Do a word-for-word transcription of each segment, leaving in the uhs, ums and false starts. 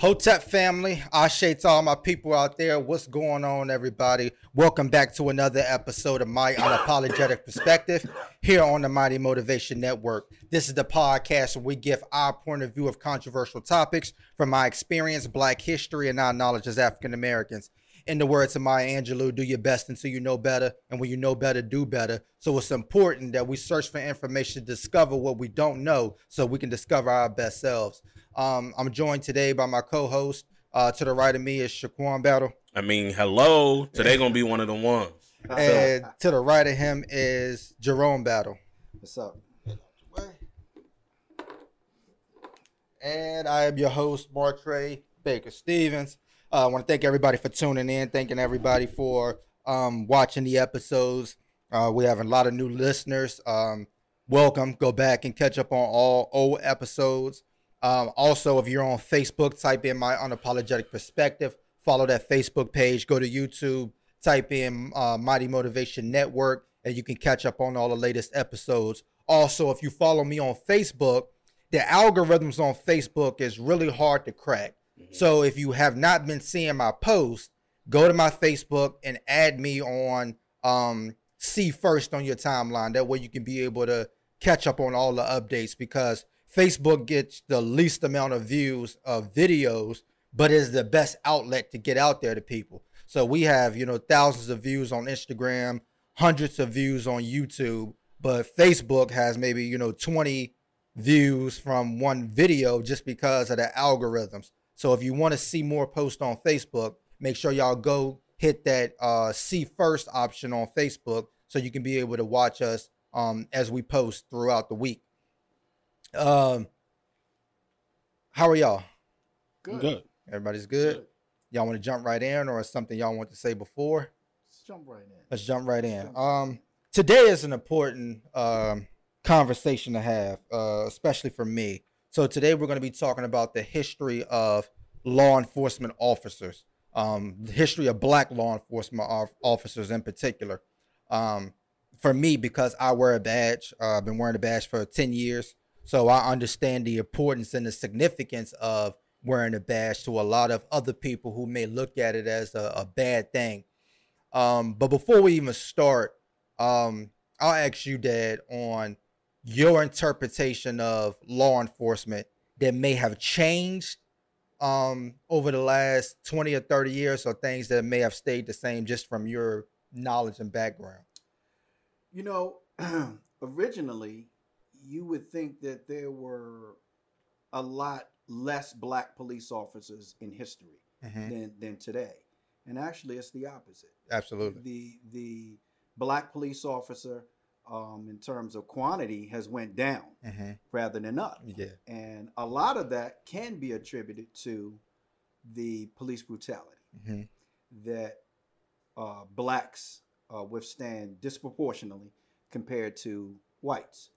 Hotep family, Ashe to all my people out there. What's going on, everybody? Welcome back to another episode of My Unapologetic Perspective here on the Mighty Motivation Network. This is the podcast where we give our point of view of controversial topics from my experience, Black history, and our knowledge as African Americans. In the words of Maya Angelou, do your best until you know better, and when you know better, do better. So it's important that we search for information to discover what we don't know so we can discover our best selves. Um, I'm joined today by my co-host. Uh, to the right of me is Shaquan Battle. I mean, hello. Today gonna be one of the ones. And to the right of him is Jerome Battle. What's up? And I am your host, Martre Baker Stevens. Uh, I want to thank everybody for tuning in. Thanking everybody for um, watching the episodes. Uh, we have a lot of new listeners. Um, welcome. Go back and catch up on all old episodes. Um, also, if you're on Facebook, type in My Unapologetic Perspective. Follow that Facebook page. Go to YouTube. Type in uh, Mighty Motivation Network, and you can catch up on all the latest episodes. Also, if you follow me on Facebook, the algorithms on Facebook is really hard to crack. Mm-hmm. So if you have not been seeing my posts, go to my Facebook and add me on um, See First on your timeline. That way you can be able to catch up on all the updates, because Facebook gets the least amount of views of videos, but is the best outlet to get out there to people. So we have, you know, thousands of views on Instagram, hundreds of views on YouTube, but Facebook has maybe, you know, twenty views from one video just because of the algorithms. So if you want to see more posts on Facebook, make sure y'all go hit that uh, see first option on Facebook so you can be able to watch us um, as we post throughout the week. Um, how are y'all? Good. good. Everybody's good. good. Y'all want to jump right in, or something y'all want to say before? Let's jump right in. Let's jump right in. Jump um, in. Today is an important um conversation to have, uh, especially for me. So today we're going to be talking about the history of law enforcement officers, um, the history of Black law enforcement officers in particular. Um, for me, because I wear a badge, uh, I've been wearing a badge for ten years. So I understand the importance and the significance of wearing a badge to a lot of other people who may look at it as a, a bad thing. Um, but before we even start, um, I'll ask you, Dad, on your interpretation of law enforcement that may have changed um, over the last twenty or thirty years, or things that may have stayed the same just from your knowledge and background. You know, originally, you would think that there were a lot less Black police officers in history mm-hmm. than, than today. And actually, it's the opposite. Absolutely. The the Black police officer, um, in terms of quantity, has went down mm-hmm. rather than up. Yeah. And a lot of that can be attributed to the police brutality mm-hmm. that uh, Blacks uh, withstand disproportionately compared to whites.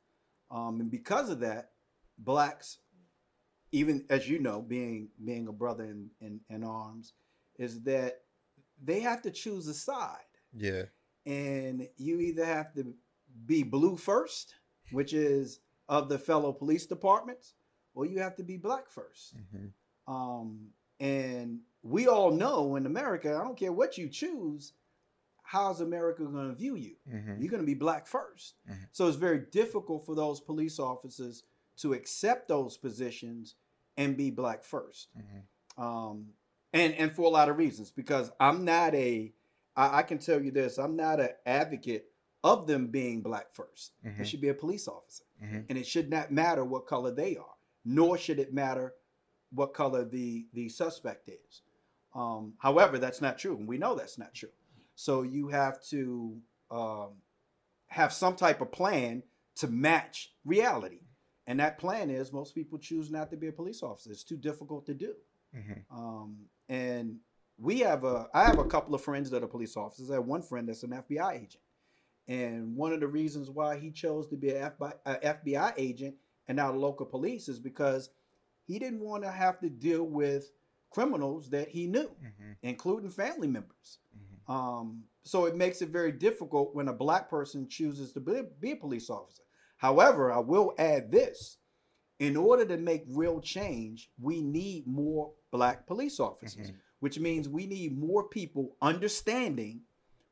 Um, and because of that, Blacks, even as you know, being being a brother in, in, in arms, is that they have to choose a side. Yeah. And you either have to be blue first, which is of the fellow police departments, or you have to be Black first. Mm-hmm. Um, and we all know in America, I don't care what you choose, how's America going to view you? Mm-hmm. You're going to be Black first. Mm-hmm. So it's very difficult for those police officers to accept those positions and be Black first. Mm-hmm. Um, and, and for a lot of reasons, because I'm not a, I, I can tell you this, I'm not an advocate of them being Black first. Mm-hmm. It should be a police officer. Mm-hmm. And it should not matter what color they are, nor should it matter what color the, the suspect is. Um, however, that's not true. And we know that's not true. So you have to um, have some type of plan to match reality. And that plan is most people choose not to be a police officer. It's too difficult to do. Mm-hmm. Um, and we have a, I have a couple of friends that are police officers. I have one friend that's an F B I agent. And one of the reasons why he chose to be an F B I agent and not a local police is because he didn't want to have to deal with criminals that he knew, mm-hmm. including family members. Mm-hmm. Um, so it makes it very difficult when a Black person chooses to be, be a police officer. However, I will add this. in order to make real change, we need more black police officers, mm-hmm. which means we need more people understanding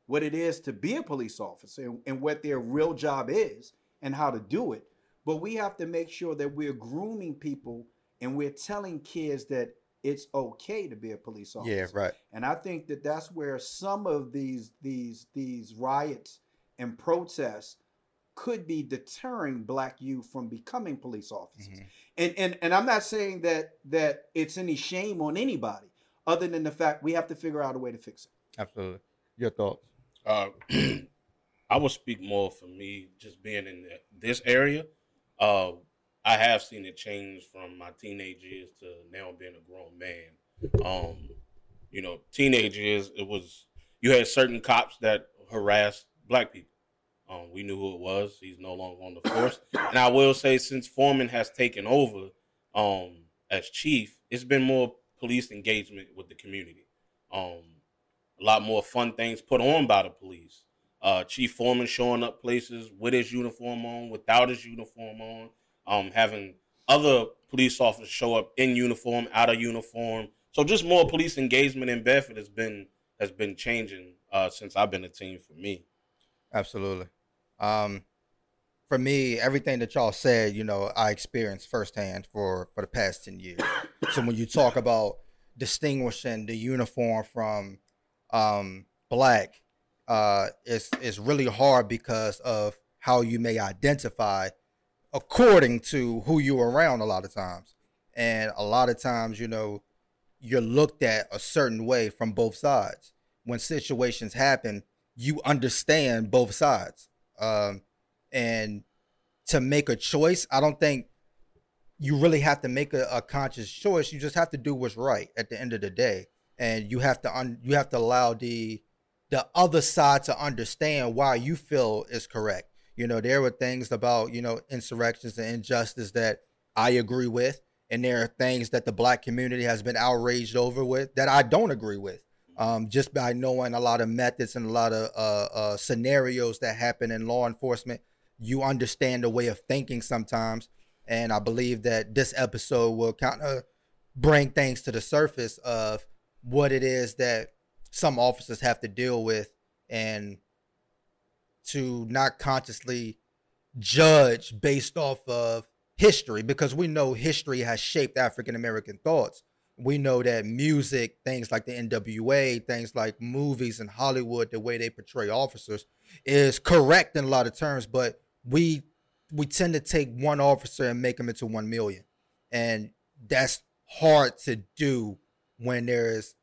what it is to be a police officer and, and what their real job is and how to do it. But we have to make sure that we're grooming people and we're telling kids that it's okay to be a police officer. Yeah, right. And I think that that's where some of these these these riots and protests could be deterring black youth from becoming police officers. Mm-hmm. And and and I'm not saying that that it's any shame on anybody, other than the fact we have to figure out a way to fix it. Absolutely. Your thoughts? Uh, I will speak more for me, just being in the, this area. Uh, I have seen it change from my teenage years to now being a grown man. Um, you know, teenage years, it was, you had certain cops that harassed black people. Um, we knew who it was. He's no longer on the force. And I will say, since Foreman has taken over um, as chief, it's been more police engagement with the community. Um, a lot more fun things put on by the police. Uh, Chief Foreman showing up places with his uniform on, without his uniform on, um, having other police officers show up in uniform, out of uniform. So just more police engagement in Bedford has been has been changing uh, since I've been a teen for me. Absolutely. Um, for me, everything that y'all said, you know, I experienced firsthand for for the past ten years. So when you talk about distinguishing the uniform from um, black, Uh, it's, it's really hard because of how you may identify according to who you're around a lot of times. And a lot of times, you know, you're looked at a certain way from both sides. When situations happen, you understand both sides. Um, and to make a choice, I don't think you really have to make a, a conscious choice. You just have to do what's right at the end of the day. And you have to un- you have to allow the... the other side to understand why you feel is correct. You know, there were things about, you know, insurrections and injustice that I agree with. And there are things that the black community has been outraged over with that I don't agree with. Um, just by knowing a lot of methods and a lot of uh, uh, scenarios that happen in law enforcement, you understand the way of thinking sometimes. And I believe that this episode will kind of bring things to the surface of what it is that some officers have to deal with, and to not consciously judge based off of history, because we know history has shaped African-American thoughts. We know that music, things like the N W A, things like movies and Hollywood, the way they portray officers is correct in a lot of terms, but we we tend to take one officer and make him into one million. And that's hard to do when there's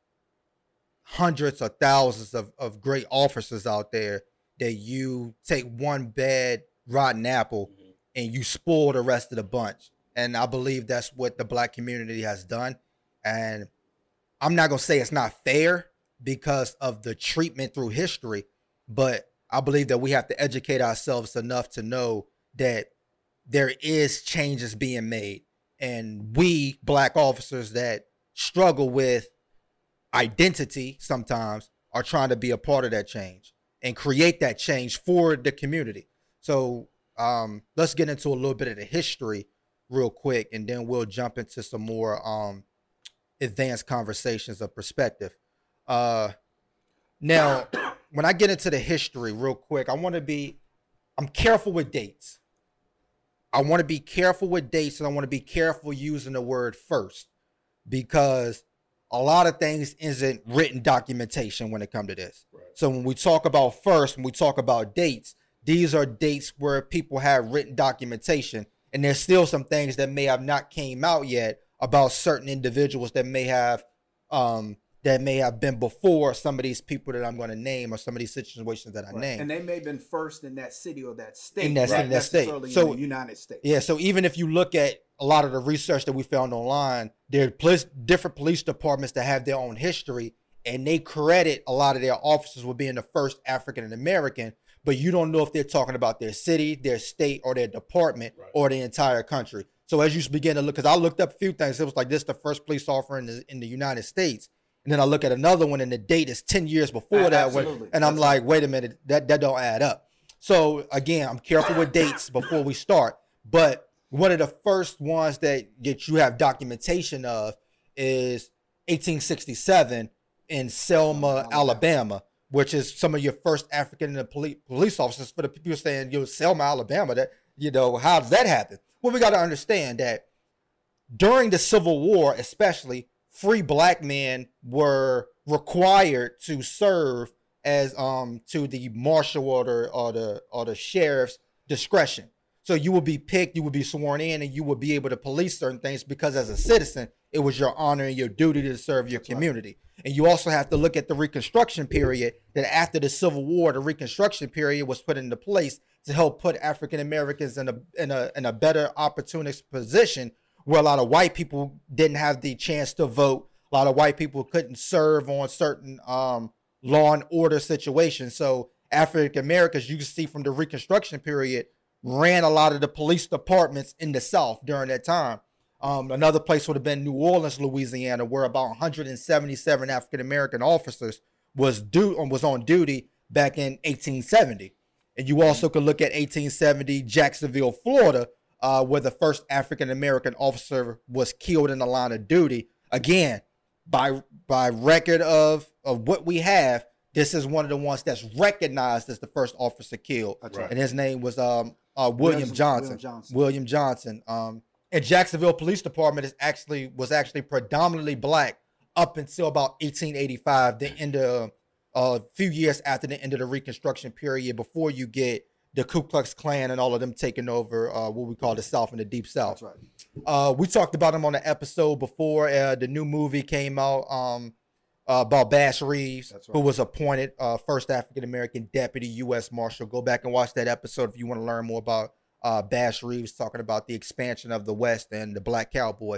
hundreds or thousands of, of great officers out there that you take one bad rotten apple mm-hmm. and you spoil the rest of the bunch. And I believe that's what the black community has done. And I'm not going to say it's not fair because of the treatment through history, but I believe that we have to educate ourselves enough to know that there is changes being made. And we black officers that struggle with identity sometimes are trying to be a part of that change and create that change for the community. So um, let's get into a little bit of the history real quick, and then we'll jump into some more um, advanced conversations of perspective. Uh, now, when I get into the history real quick, I want to be, I'm careful with dates. I want to be careful with dates, and I want to be careful using the word first, because a lot of things isn't written documentation when it comes to this. Right. So when we talk about first, when we talk about dates, these are dates where people have written documentation, and there's still some things that may have not came out yet about certain individuals that may have um, that may have been before some of these people that I'm going to name or some of these situations that I right. name. And they may have been first in that city or that state. In that, right. in that state. So in the United States. Yeah. So even if you look at a lot of the research that we found online, there are different police departments that have their own history, and they credit a lot of their officers with being the first African-American, but you don't know if they're talking about their city, their state, or their department, right. or the entire country. So as you begin to look, because I looked up a few things, it was like, this is the first police officer in the, in the United States. And then I look at another one, and the date is ten years before uh, that one. And absolutely. I'm like, wait a minute, that, that don't add up. So again, I'm careful with dates before we start, but one of the first ones that, that you have documentation of is eighteen sixty-seven in Selma, Alabama, which is some of your first African police police officers. For the people saying, you know, Selma, Alabama, that, you know, how did that happen? Well, we got to understand that during the Civil War, especially, free black men were required to serve as um to the marshal or the or the, or the sheriff's discretion. So you would be picked, you would be sworn in, and you would be able to police certain things because as a citizen, it was your honor and your duty to serve your community. And you also have to look at the Reconstruction period, that after the Civil War, the Reconstruction period was put into place to help put African Americans in a, in a, in a better opportunist position, where a lot of white people didn't have the chance to vote. A lot of white people couldn't serve on certain um, law and order situations. So African Americans, you can see from the Reconstruction period, ran a lot of the police departments in the South during that time. Um, another place would have been New Orleans, Louisiana, where about one hundred seventy-seven African American officers was due was on duty back in eighteen seventy. And you also could look at eighteen seventy Jacksonville, Florida, uh, where the first African American officer was killed in the line of duty. Again, by by record of of what we have, this is one of the ones that's recognized as the first officer killed, right. And his name was um. Uh, William Johnson, William Johnson. William Johnson. Um, and Jacksonville Police Department is actually was actually predominantly black up until about eighteen eighty-five, the end of a uh, few years after the end of the Reconstruction period, before you get the Ku Klux Klan and all of them taking over uh, what we call the South and the Deep South. That's right. Uh, we talked about him on the episode before uh, the new movie came out um, uh, about Bass Reeves, right. Who was appointed uh, first African-American deputy U S Marshal. Go back and watch that episode if you want to learn more about uh, Bass Reeves, talking about the expansion of the West and the black cowboy.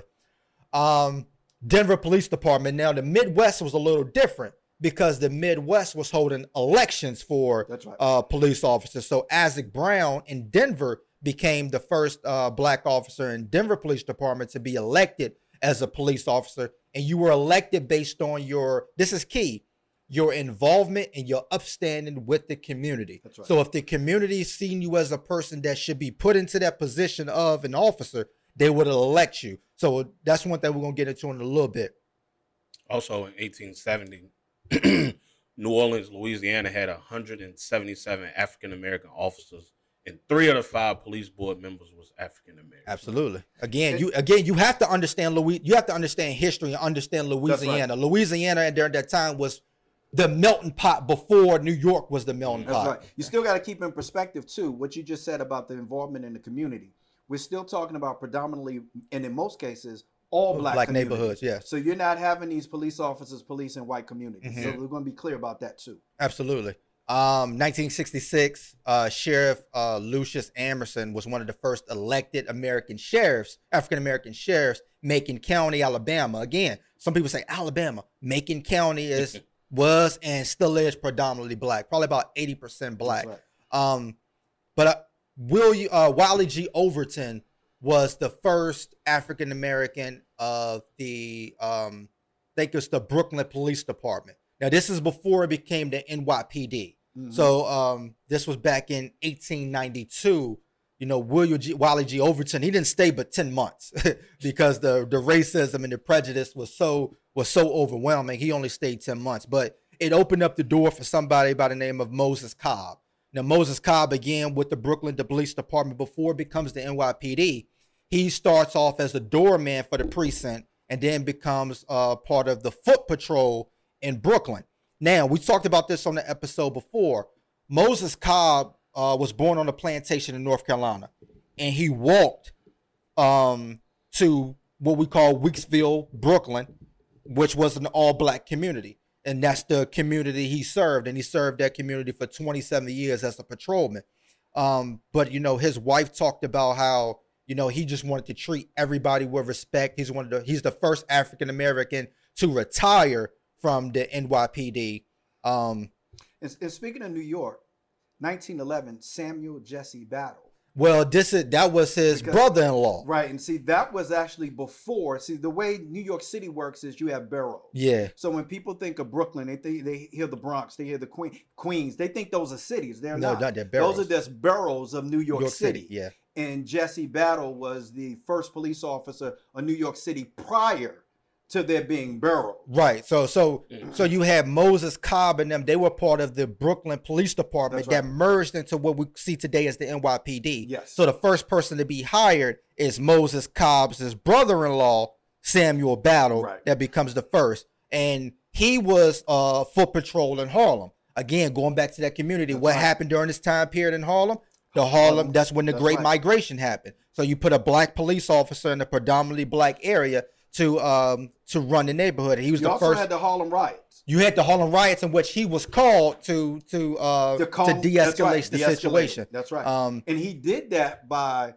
Um, Denver Police Department. Now, the Midwest was a little different because the Midwest was holding elections for That's right. uh, police officers. So Isaac Brown in Denver became the first uh, black officer in Denver Police Department to be elected as a police officer. And you were elected based on your, this is key, your involvement and your upstanding with the community. That's right. So if the community seen you as a person that should be put into that position of an officer, they would elect you. So that's one thing we're going to get into in a little bit. Also in eighteen seventy, New Orleans, Louisiana had one hundred seventy-seven African-American officers, and three out of five police board members was African American. Absolutely. Again, you again you have to understand Louis. You have to understand history and understand Louisiana. Right. Louisiana during that time was the melting pot before New York was the melting That's pot. That's right. You still got to keep in perspective too what you just said about the involvement in the community. We're still talking about predominantly, and in most cases, all black, black neighborhoods. Yeah. So you're not having these police officers policing white communities. Mm-hmm. So we're going to be clear about that too. Absolutely. Um, nineteen sixty-six, uh, Sheriff uh, Lucius Amerson was one of the first elected American sheriffs, African-American sheriffs, Macon County, Alabama. Again, some people say Alabama. Macon County is was and still is predominantly black, probably about eighty percent black. Right. Um, but uh, will you, uh, Wiley G. Overton was the first African-American of the, um, I think it's the Brooklyn Police Department. Now, this is before it became the N Y P D. Mm-hmm. So um, this was back in eighteen ninety-two. You know, William G, Wiley G. Overton, he didn't stay but ten months because the, the racism and the prejudice was so was so overwhelming. He only stayed ten months. But it opened up the door for somebody by the name of Moses Cobb. Now, Moses Cobb, again, with the Brooklyn Police Department before it becomes the N Y P D, he starts off as a doorman for the precinct and then becomes uh, part of the foot patrol in Brooklyn. Now, we talked about this on the episode before. Moses Cobb uh, was born on a plantation in North Carolina, and he walked um, to what we call Weeksville, Brooklyn, which was an all-black community, and that's the community he served, and he served that community for twenty-seven years as a patrolman. Um, but, you know, his wife talked about how, you know, he just wanted to treat everybody with respect. He's one of the, he's the first African-American to retire from the N Y P D. Um, and, and speaking of New York, nineteen eleven, Samuel Jesse Battle. Well, this is, that was his brother-in-law. Right. And see, that was actually before. See, the way New York City works is you have borough. Yeah. So when people think of Brooklyn, they think, they hear the Bronx, they hear the Queen, Queens. They think those are cities. They're no, not. not they're boroughs. Those are just boroughs of New York, New York City. City. Yeah. And Jesse Battle was the first police officer of New York City prior to there being boroughs. Right. So so so you had Moses Cobb and them. They were part of the Brooklyn Police Department right. that merged into what we see today as the N Y P D. Yes. So the first person to be hired is Moses Cobb's brother-in-law, Samuel Battle, right. that becomes the first. And he was uh, foot patrol in Harlem. Again, going back to that community, that's what right. happened during this time period in Harlem? The Harlem, that's when the that's Great right. Migration happened. So you put a black police officer in a predominantly black area to um to run the neighborhood. He was you the also first. You had the Harlem riots. You had the Harlem riots in which he was called to to uh to, call, to de-escalate right, the de-escalate. situation. That's right. Um, and he did that by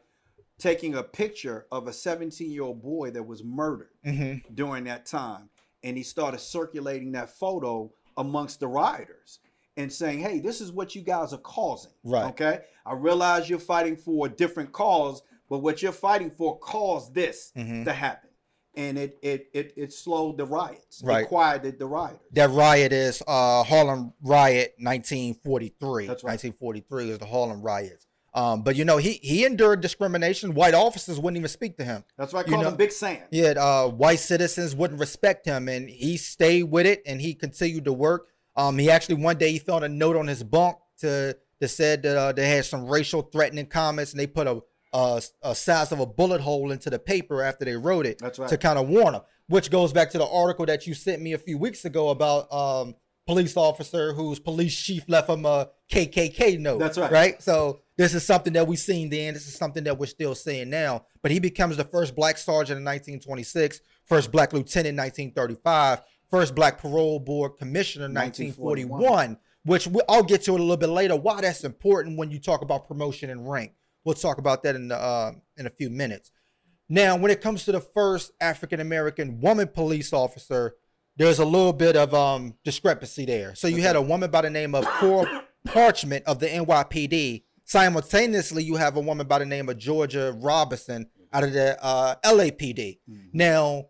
taking a picture of a seventeen-year-old boy that was murdered mm-hmm. during that time, and he started circulating that photo amongst the rioters and saying, "Hey, this is what you guys are causing." Right. Okay. I realize you're fighting for a different cause, but what you're fighting for caused this mm-hmm. to happen. And it it it it slowed the riots. Right. It quieted the riot. That riot is uh, Harlem riot, nineteen forty-three. That's right. nineteen forty-three is the Harlem riots. Um, but you know he he endured discrimination. White officers wouldn't even speak to him. That's why I call him Big Sam. Yeah. Uh, white citizens wouldn't respect him, and he stayed with it, and he continued to work. Um, he actually one day he found a note on his bunk to that said that uh, they had some racial threatening comments, and they put a. Uh, a size of a bullet hole into the paper after they wrote it That's right. to kind of warn them, which goes back to the article that you sent me a few weeks ago about um, police officer whose police chief left him a K K K note. That's right. Right. So this is something that we've seen then. This is something that we're still seeing now. But he becomes the first black sergeant in nineteen twenty-six, first black lieutenant in nineteen thirty-five, first black parole board commissioner in nineteen forty-one, nineteen forty-one which we, I'll get to it a little bit later. Why that's important when you talk about promotion and rank. We'll talk about that in the, uh, in a few minutes. Now, when it comes to the first African-American woman police officer, there's a little bit of um, discrepancy there. So you okay. had a woman by the name of Cora Parchment of the N Y P D. Simultaneously, you have a woman by the name of Georgia Robinson out of the uh, L A P D. Mm-hmm. Now,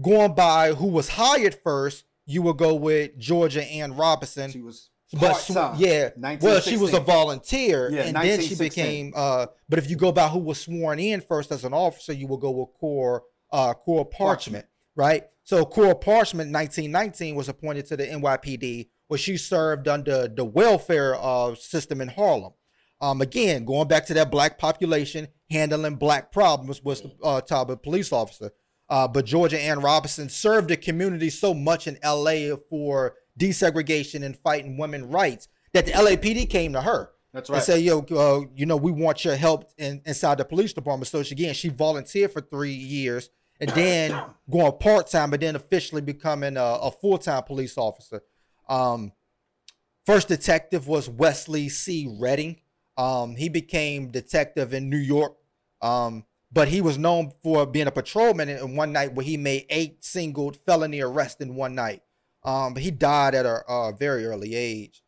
going by who was hired first, you will go with Georgia Ann Robinson. She was... But yeah, well, she was a volunteer, yeah, and then she became. Uh, but if you go by who was sworn in first as an officer, you will go with Cora uh, Cora Parchment, right? So Cora Parchment, nineteen nineteen, was appointed to the N Y P D, where she served under the welfare uh, system in Harlem. Um, again, going back to that black population, handling black problems was the uh, type of police officer. Uh, but Georgia Ann Robinson served the community so much in L A for desegregation and fighting women's rights that the L A P D came to her. That's right. And say, yo, uh, you know, we want your help in, inside the police department. So she, again, she volunteered for three years and then going part-time, but then officially becoming a, a full-time police officer. Um, first detective was Wesley C. Redding. Um, he became detective in New York, um, but he was known for being a patrolman in one night where he made eight single felony arrests in one night. Um, but he died at a, a very early age.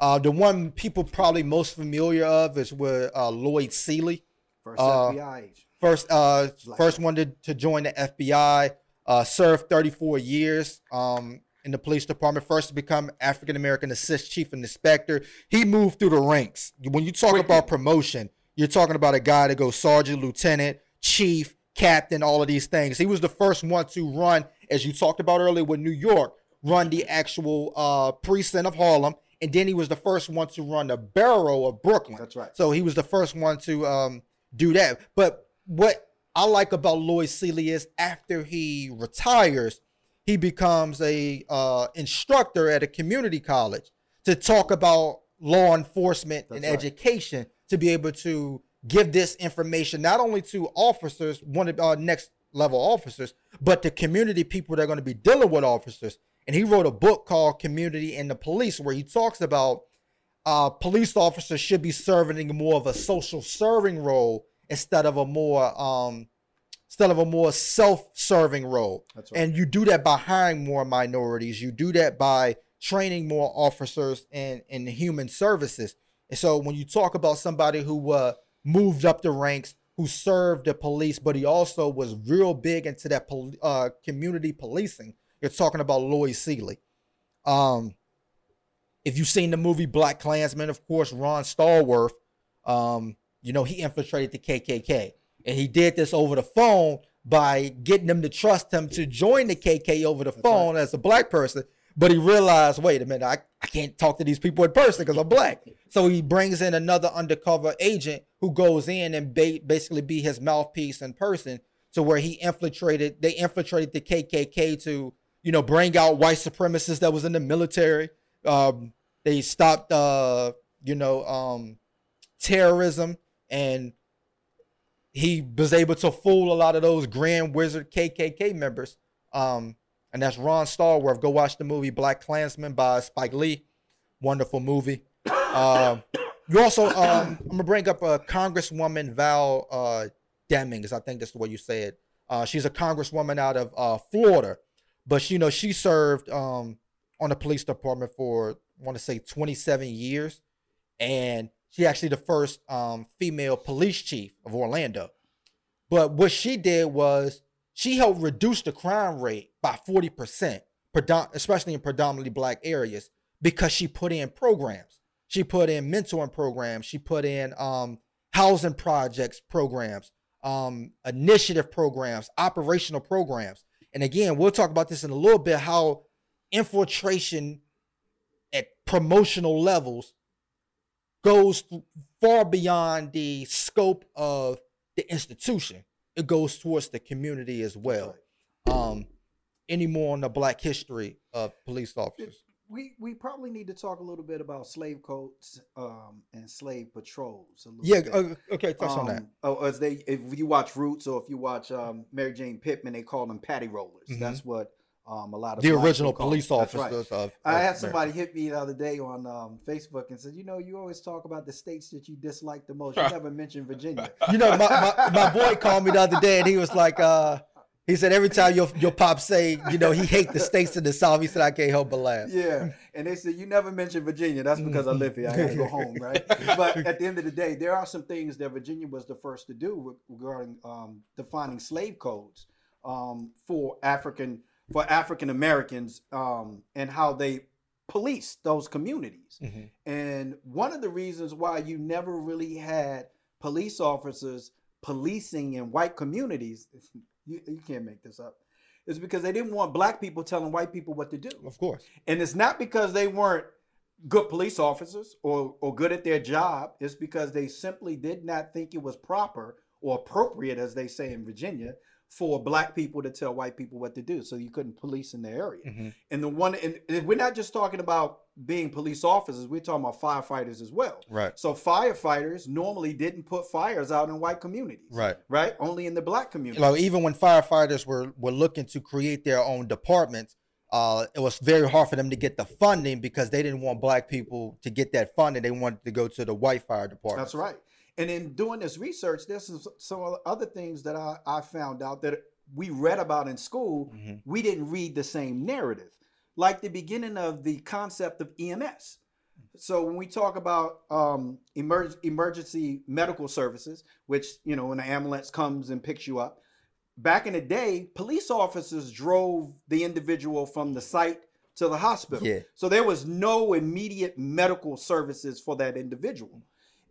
Uh, the one people probably most familiar of is with uh, Lloyd Seeley, first uh, F B I agent, first uh, first one to, to join the F B I. Uh, served thirty-four years um, in the police department. First to become African American assistant chief and inspector. He moved through the ranks. When you talk Wait, about promotion, you're talking about a guy that goes sergeant, lieutenant, chief, captain, all of these things. He was the first one to run, as you talked about earlier with New York. Run the actual uh, precinct of Harlem, and then he was the first one to run the borough of Brooklyn. That's right. So he was the first one to um, do that. But what I like about Lloyd Seeley is after he retires, he becomes a uh, instructor at a community college to talk about law enforcement That's and right. education to be able to give this information not only to officers, one of our next level officers, but the community people that are going to be dealing with officers. And he wrote a book called Community and the Police, where he talks about uh, police officers should be serving more of a social serving role instead of a more um, instead of a more self-serving role. That's right. And you do that by hiring more minorities. You do that by training more officers in, in human services. And so when you talk about somebody who uh, moved up the ranks, who served the police, but he also was real big into that pol uh, community policing. You're talking about Lloyd Seeley. Um, if you've seen the movie Black Klansman, of course, Ron Stallworth, um, you know, he infiltrated the K K K. And he did this over the phone by getting them to trust him to join the K K K over the phone as a black person. But he realized, wait a minute, I, I can't talk to these people in person because I'm black. So he brings in another undercover agent who goes in and ba basically be his mouthpiece in person, to where he infiltrated, they infiltrated the K K K to, you know, bring out white supremacists that was in the military. Um, they stopped, uh, you know, um, terrorism, and he was able to fool a lot of those Grand Wizard K K K members. Um, And that's Ron Stallworth. Go watch the movie Black Klansman by Spike Lee. Wonderful movie. Um, you also, um, I'm going to bring up a Congresswoman Val uh, Demings. I think that's the way you say it. Uh, she's a Congresswoman out of uh, Florida. But, you know, she served um, on the police department for, I want to say, twenty-seven years. And she's actually the first um, female police chief of Orlando. But what she did was, she helped reduce the crime rate by forty percent, especially in predominantly black areas, because she put in programs. She put in mentoring programs. She put in um, housing projects programs, um, initiative programs, operational programs. And again, we'll talk about this in a little bit, how infiltration at promotional levels goes far beyond the scope of the institution. It goes towards the community as well. Um, any more on the black history of police officers? We we probably need to talk a little bit about slave codes um, and slave patrols. A little yeah, bit. okay, touch um, on that. Oh, as they, if you watch Roots or if you watch um, Mary Jane Pittman, they call them patty rollers. Mm-hmm. That's what um, a lot of the original police officers. Right. Of, I had somebody Mary. hit me the other day on um, Facebook and said, you know, you always talk about the states that you dislike the most. You never mention Virginia. You know, my, my my boy called me the other day and he was like, uh, he said, every time your your pop say, you know, he hate the states in the South, he said, I can't help but laugh. Yeah. And they said, you never mentioned Virginia. That's because I live here. I gotta go home, right? But at the end of the day, there are some things that Virginia was the first to do regarding um, defining slave codes um, for African for African Americans um, and how they police those communities. Mm-hmm. And one of the reasons why you never really had police officers policing in white communities, You, you can't make this up, it's because they didn't want black people telling white people what to do. Of course. And it's not because they weren't good police officers or, or good at their job. It's because they simply did not think it was proper or appropriate, as they say in Virginia, for black people to tell white people what to do. So you couldn't police in the area. Mm-hmm. And the one, and we're not just talking about being police officers, we're talking about firefighters as well. Right. So firefighters normally didn't put fires out in white communities. Right. Right. Only in the black community. Like, even when firefighters were were looking to create their own departments, uh, it was very hard for them to get the funding because they didn't want black people to get that funding. They wanted to go to the white fire department. That's right. And in doing this research, there's some, some other things that I, I found out that we read about in school. Mm-hmm. We didn't read the same narrative, like the beginning of the concept of E M S. So when we talk about um, emerg emergency medical services, which, you know, when an ambulance comes and picks you up, back in the day, police officers drove the individual from the site to the hospital. Yeah. So there was no immediate medical services for that individual.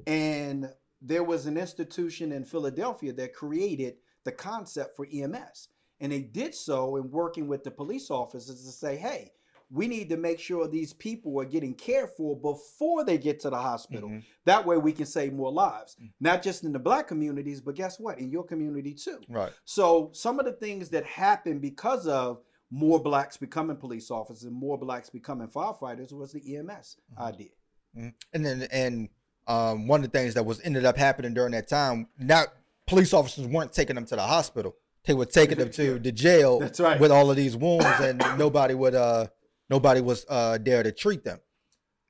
And there was an institution in Philadelphia that created the concept for E M S. And they did so in working with the police officers to say, hey, we need to make sure these people are getting cared for before they get to the hospital. Mm-hmm. That way we can save more lives, mm-hmm. not just in the black communities, but guess what? In your community too. Right. So some of the things that happen because of more blacks becoming police officers and more blacks becoming firefighters was the E M S mm-hmm. idea. Mm-hmm. And then, and, Um, one of the things that was ended up happening during that time, not police officers weren't taking them to the hospital. They were taking them to the jail. That's right. With all of these wounds, and nobody would, uh, nobody was uh, there to treat them.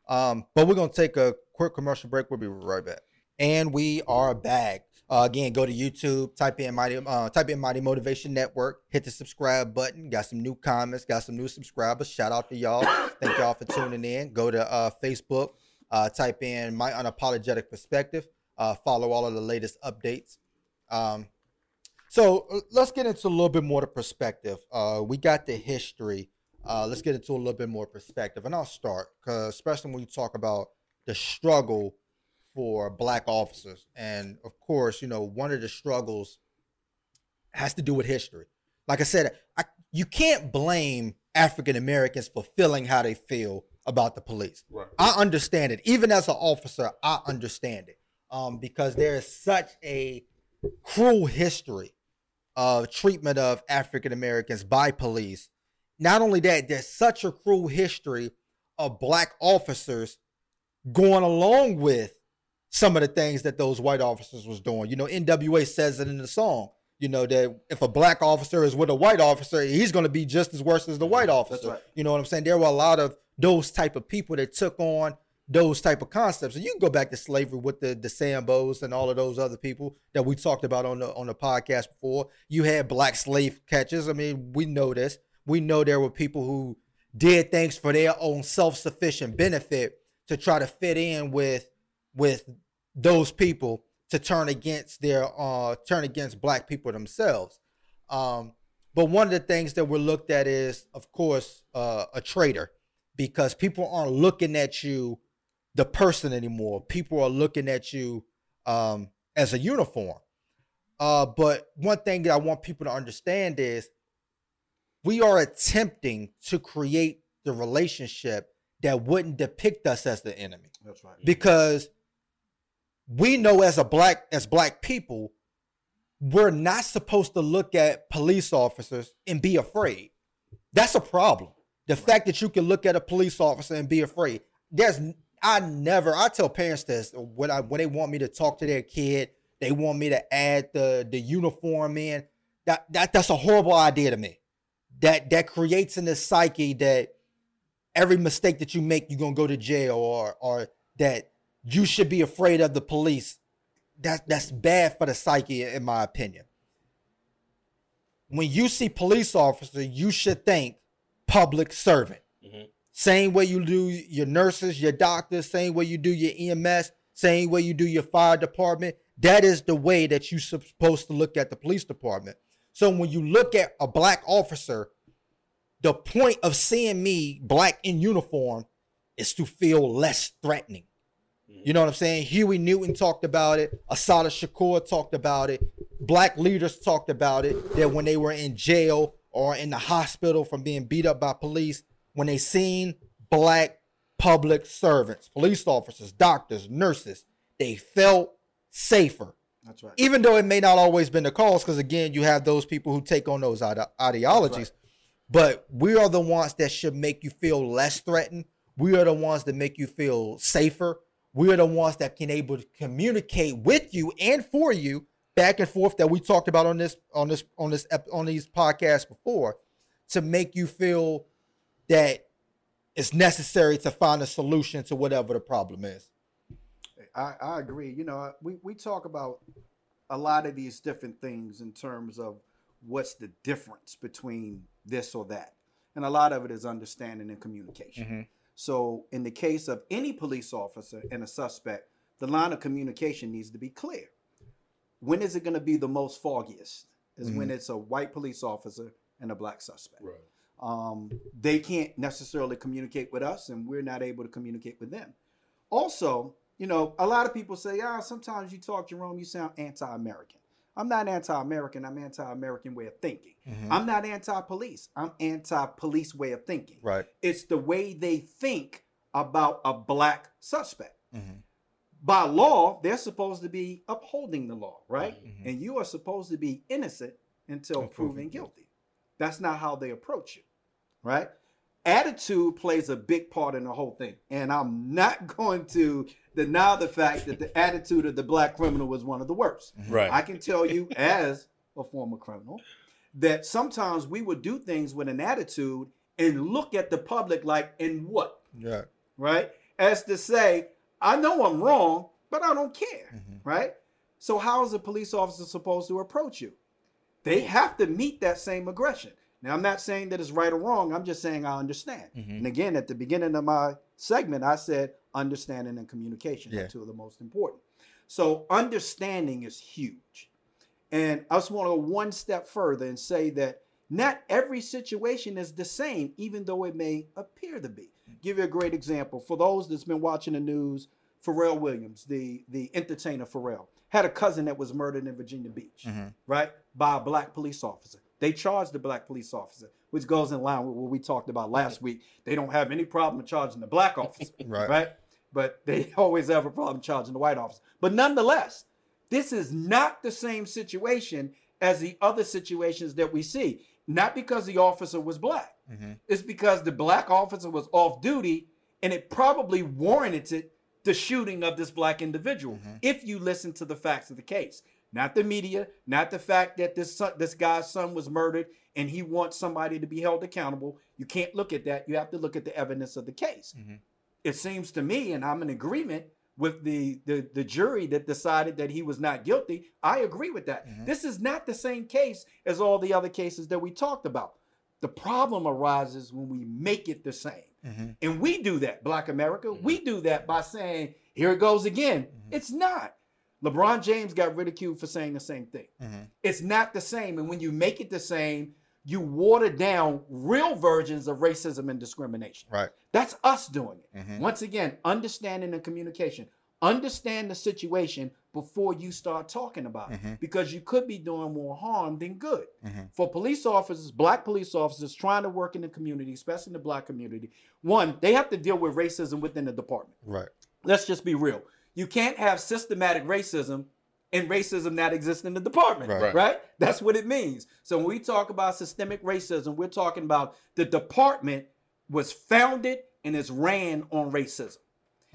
Um, but we're going to take a quick commercial break. We'll be right back. And we are back. Uh, again, go to YouTube, type in Mighty, uh, type in Mighty Motivation Network, hit the subscribe button. Got some new comments, got some new subscribers. Shout out to y'all. Thank y'all for tuning in. Go to uh, Facebook. Uh, type in My Unapologetic Perspective. uh, follow all of the latest updates. Um, so let's get into a little bit more of the perspective. Uh, we got the history. Uh, let's get into a little bit more perspective. And I'll start, cause especially when you talk about the struggle for black officers. And of course, you know, one of the struggles has to do with history. Like I said, I, you can't blame African-Americans for feeling how they feel about the police. Right. I understand it. Even as an officer, I understand it. Um, because there is such a cruel history of treatment of African-Americans by police. Not only that, there's such a cruel history of black officers going along with some of the things that those white officers was doing. You know, N W A says it in the song, you know, that if a black officer is with a white officer, he's going to be just as worse as the white officer. Right. You know what I'm saying? There were a lot of those type of people that took on those type of concepts. And you can go back to slavery with the, the Sambos and all of those other people that we talked about on the, on the podcast before. You had black slave catchers. I mean, we know this. We know there were people who did things for their own self-sufficient benefit to try to fit in with with those people to turn against their uh, turn against black people themselves. Um, but one of the things that we're looked at is, of course, uh, a traitor, because people aren't looking at you, the person, anymore. People are looking at you um, as a uniform. Uh, but one thing that I want people to understand is, we are attempting to create the relationship that wouldn't depict us as the enemy. That's right. Because we know as a black, as black people, we're not supposed to look at police officers and be afraid. That's a problem. The right. fact that you can look at a police officer and be afraid. There's, I never, I tell parents this, when I, when they want me to talk to their kid, they want me to add the, the uniform in. That, that, that's a horrible idea to me. That that creates in the psyche that every mistake that you make, you're gonna go to jail, or or that you should be afraid of the police. That that's bad for the psyche, in my opinion. When you see police officer, you should think public servant. Mm-hmm. Same way you do your nurses, your doctors, same way you do your E M S, same way you do your fire department. That is the way that you're supposed to look at the police department. So when you look at a black officer, the point of seeing me black in uniform is to feel less threatening. Mm-hmm. You know what I'm saying? Huey Newton talked about it. Assata Shakur talked about it. Black leaders talked about it, that when they were in jail or in the hospital from being beat up by police, when they seen black public servants, police officers, doctors, nurses, they felt safer. That's right. Even though it may not always been the cause, because again, you have those people who take on those ide- ideologies. Right. But we are the ones that should make you feel less threatened. We are the ones that make you feel safer. We are the ones that can able to communicate with you and for you back and forth, that we talked about on this on this on this on these podcasts before, to make you feel that it's necessary to find a solution to whatever the problem is. I, I agree. You know, we, we talk about a lot of these different things in terms of what's the difference between this or that. And a lot of it is understanding and communication. Mm-hmm. So in the case of any police officer and a suspect, the line of communication needs to be clear. When is it going to be the most foggiest? Is mm-hmm. when it's a white police officer and a black suspect. Right. Um, they can't necessarily communicate with us, and we're not able to communicate with them. Also, you know, a lot of people say, ah, sometimes you talk, Jerome, you sound anti-American. I'm not anti-American. I'm anti-American way of thinking. Mm-hmm. I'm not anti-police. I'm anti-police way of thinking. Right. It's the way they think about a black suspect. Mm-hmm. By law, they're supposed to be upholding the law, right? Mm-hmm. And you are supposed to be innocent until proven guilty. That's not how they approach it, right? Attitude plays a big part in the whole thing. And I'm not going to deny the fact that the attitude of the black criminal was one of the worst. Right. I can tell you as a former criminal that sometimes we would do things with an attitude and look at the public like, in what? Yeah. Right? As to say, I know I'm wrong, but I don't care. Mm-hmm. Right? So how is a police officer supposed to approach you? They have to meet that same aggression. Now, I'm not saying that it's right or wrong. I'm just saying I understand. Mm-hmm. And again, at the beginning of my segment, I said understanding and communication yeah. are two of the most important. So understanding is huge. And I just want to go one step further and say that not every situation is the same, even though it may appear to be. Give you a great example. For those that's been watching the news, Pharrell Williams, the, the entertainer Pharrell, had a cousin that was murdered in Virginia Beach, mm-hmm. right, by a black police officer. They charged the black police officer, which goes in line with what we talked about last week. They don't have any problem charging the black officer, right. right? But they always have a problem charging the white officer. But nonetheless, this is not the same situation as the other situations that we see. Not because the officer was black. Mm-hmm. It's because the black officer was off duty and it probably warranted the shooting of this black individual. Mm-hmm. If you listen to the facts of the case, not the media, not the fact that this son, this guy's son was murdered and he wants somebody to be held accountable. You can't look at that. You have to look at the evidence of the case. Mm-hmm. It seems to me, and I'm in agreement with the, the, the jury that decided that he was not guilty. I agree with that. Mm-hmm. This is not the same case as all the other cases that we talked about. The problem arises when we make it the same. Mm-hmm. And we do that, Black America. Mm-hmm. We do that by saying, here it goes again. Mm-hmm. It's not. LeBron James got ridiculed for saying the same thing. Mm-hmm. It's not the same. And when you make it the same, you water down real versions of racism and discrimination. Right. That's us doing it. Mm-hmm. Once again, understanding and communication. Understand the situation before you start talking about mm-hmm. it, because you could be doing more harm than good. Mm-hmm. For police officers, black police officers trying to work in the community, especially in the black community, one, they have to deal with racism within the department. Right. Let's just be real. You can't have systematic racism and racism that exists in the department, right. right? That's what it means. So when we talk about systemic racism, we're talking about the department was founded and is ran on racism.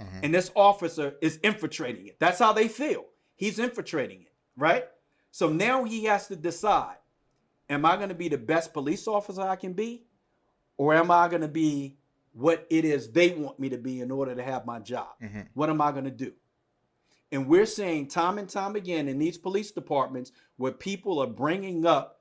Mm-hmm. And this officer is infiltrating it. That's how they feel. He's infiltrating it, right? So now he has to decide, am I going to be the best police officer I can be? Or am I going to be what it is they want me to be in order to have my job? Mm-hmm. What am I going to do? And we're seeing time and time again in these police departments where people are bringing up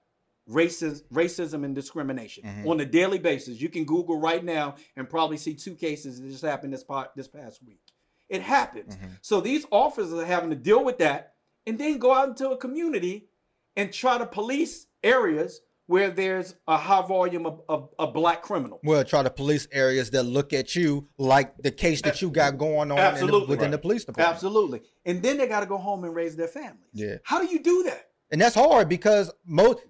racism, racism and discrimination mm-hmm. on a daily basis. You can Google right now and probably see two cases that just happened this, this past week. It happens. Mm-hmm. So these officers are having to deal with that and then go out into a community and try to police areas where there's a high volume of, of, of black criminals. Well, try to police areas that look at you like the case that you got going on Absolutely. In the, within right. the police department. Absolutely. And then they got to go home and raise their families. Yeah. How do you do that? And that's hard because most,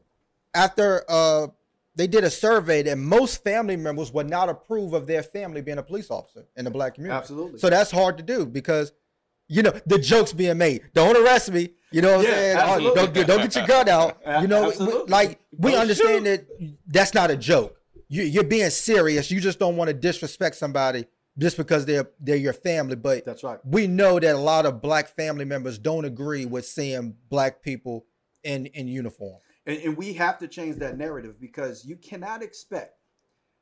after uh, they did a survey that most family members would not approve of their family being a police officer in the black community. Absolutely. So that's hard to do because, you know, the joke's being made. Don't arrest me. You know what yeah, I'm saying? Oh, don't, don't get your gun out. You know, we, like we don't understand shoot. that that's not a joke. You, you're being serious. You just don't want to disrespect somebody just because they're they're your family. But that's right. We know that a lot of black family members don't agree with seeing black people in, in uniform. And, and we have to change that narrative because you cannot expect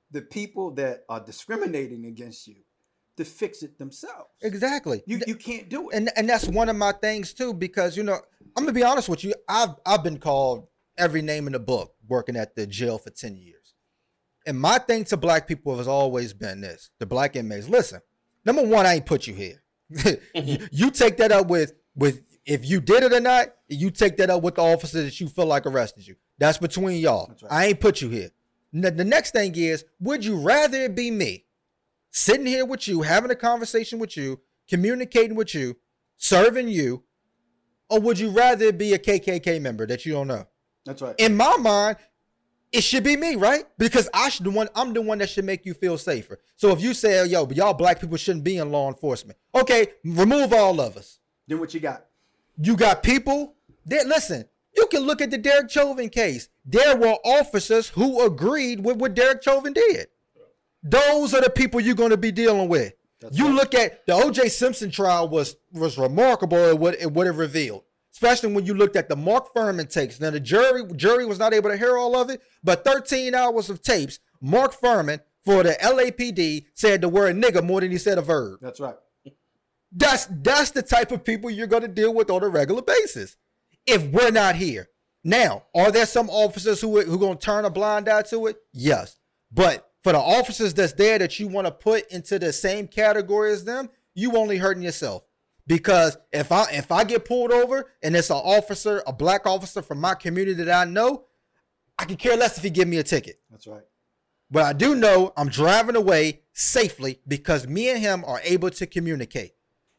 the people that are discriminating against you to fix it themselves. Exactly. You you can't do it. And and that's one of my things too, because, you know, I'm gonna be honest with you. I've I've been called every name in the book working at the jail for ten years. And my thing to black people has always been this, the black inmates. Listen, number one, I ain't put you here. you, you take that up with, with if you did it or not, you take that up with the officer that you feel like arrested you. That's between y'all. That's right. I ain't put you here. The, the next thing is, would you rather it be me sitting here with you, having a conversation with you, communicating with you, serving you, or would you rather be a K K K member that you don't know? That's right. In my mind, it should be me, right? Because I should the one, I'm the one that should make you feel safer. So if you say, oh, yo, but y'all black people shouldn't be in law enforcement. Okay, remove all of us. Then what you got? You got people that, listen, you can look at the Derek Chauvin case. There were officers who agreed with what Derek Chauvin did. Those are the people you're going to be dealing with. That's you right. Look at the O J Simpson trial was was remarkable at what, at what it revealed, especially when you looked at the Mark Furman tapes. Now, the jury jury was not able to hear all of it, but thirteen hours of tapes, Mark Furman for the L A P D said the word nigga more than he said a verb. That's right. That's, that's the type of people you're going to deal with on a regular basis if we're not here. Now, are there some officers who are, who are going to turn a blind eye to it? Yes, but for the officers that's there that you want to put into the same category as them, you only hurting yourself. Because if I if I get pulled over and it's an officer, a black officer from my community that I know, I could care less if he give me a ticket. That's right. But I do know I'm driving away safely because me and him are able to communicate.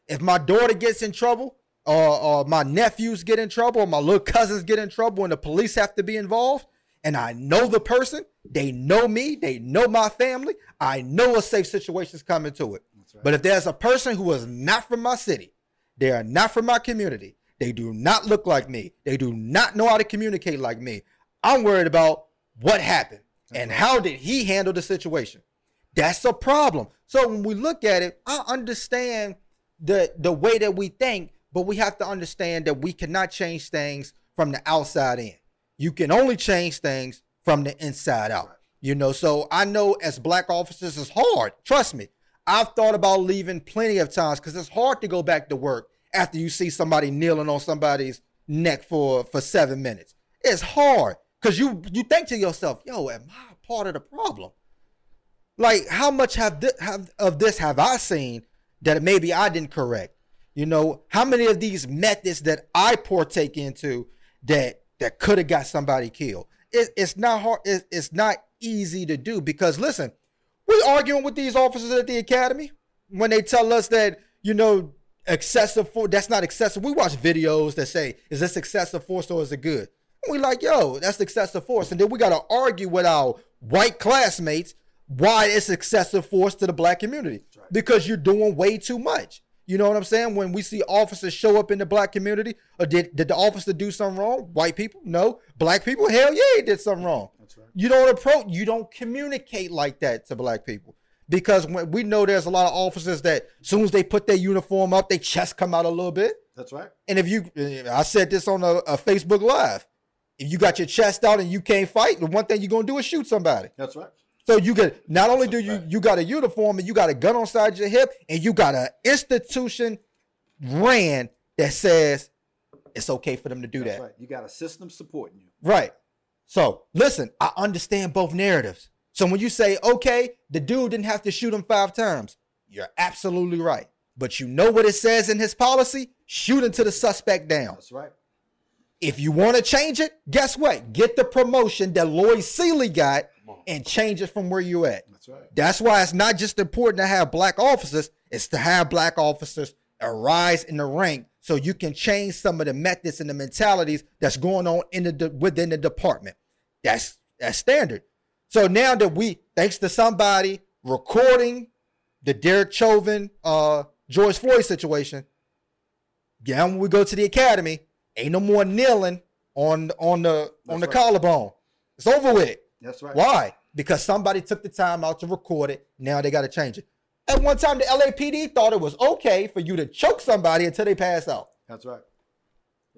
If my daughter gets in trouble, or, or my nephews get in trouble, or my little cousins get in trouble and the police have to be involved, and I know the person, they know me, they know my family, I know a safe situation is coming to it. Right. But if there's a person who is not from my city, they are not from my community, they do not look like me, they do not know how to communicate like me, I'm worried about what happened and how did he handle the situation. That's a problem. So when we look at it, I understand the, the way that we think, but we have to understand that we cannot change things from the outside in. You can only change things from the inside out. Right. You know, so I know as black officers, it's hard. Trust me. I've thought about leaving plenty of times because it's hard to go back to work after you see somebody kneeling on somebody's neck for, for seven minutes. It's hard because you, you think to yourself, yo, am I part of the problem? Like, how much have, th have of this have I seen that maybe I didn't correct? You know, how many of these methods that I partake into that that could have got somebody killed? It, it's not hard. It, it's not easy to do because, listen, we're arguing with these officers at the academy when they tell us that, you know, excessive force, that's not excessive. We watch videos that say, is this excessive force or is it good? And we're like, yo, that's excessive force. And then we got to argue with our white classmates why it's excessive force to the black community. That's right. Because you're doing way too much. You know what I'm saying? When we see officers show up in the black community, or did, did the officer do something wrong? White people? No. Black people? Hell yeah, he did something wrong. That's right. You don't approach, you don't communicate like that to black people. Because when we know there's a lot of officers that as soon as they put their uniform up, their chest come out a little bit. That's right. And if you, I said this on a, a Facebook Live, if you got your chest out and you can't fight, the one thing you're going to do is shoot somebody. That's right. So you could not only do you you got a uniform and you got a gun on side your hip and you got an institution ran that says it's okay for them to do that. That's right. You got a system supporting you. Right. So listen, I understand both narratives. So when you say, okay, the dude didn't have to shoot him five times, you're absolutely right. But you know what it says in his policy? Shoot until the suspect down. That's right. If you want to change it, guess what? Get the promotion that Lloyd Seeley got and change it from where you at. That's right. That's why it's not just important to have black officers. It's to have black officers arise in the rank so you can change some of the methods and the mentalities that's going on in the within the department. That's that's standard. So now that we, thanks to somebody recording the Derek Chauvin, uh, George Floyd situation, yeah, when we go to the academy, ain't no more kneeling on on the that's on the right. collarbone. It's over with. That's right. Why? Because somebody took the time out to record it. Now they got to change it. At one time, the L A P D thought it was okay for you to choke somebody until they pass out. That's right.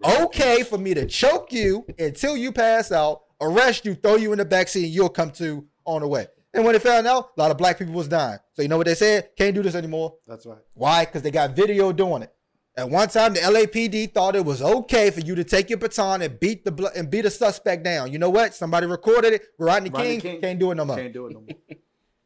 That's okay right. for me to choke you until you pass out, arrest you, throw you in the backseat, and you'll come to on the way. And when they found out, a lot of black people was dying. So you know what they said? Can't do this anymore. That's right. Why? Because they got video doing it. At one time, the L A P D thought it was okay for you to take your baton and beat the and beat a suspect down. You know what? Somebody recorded it. Rodney, Rodney King, King can't do it no more. Can't do it no more.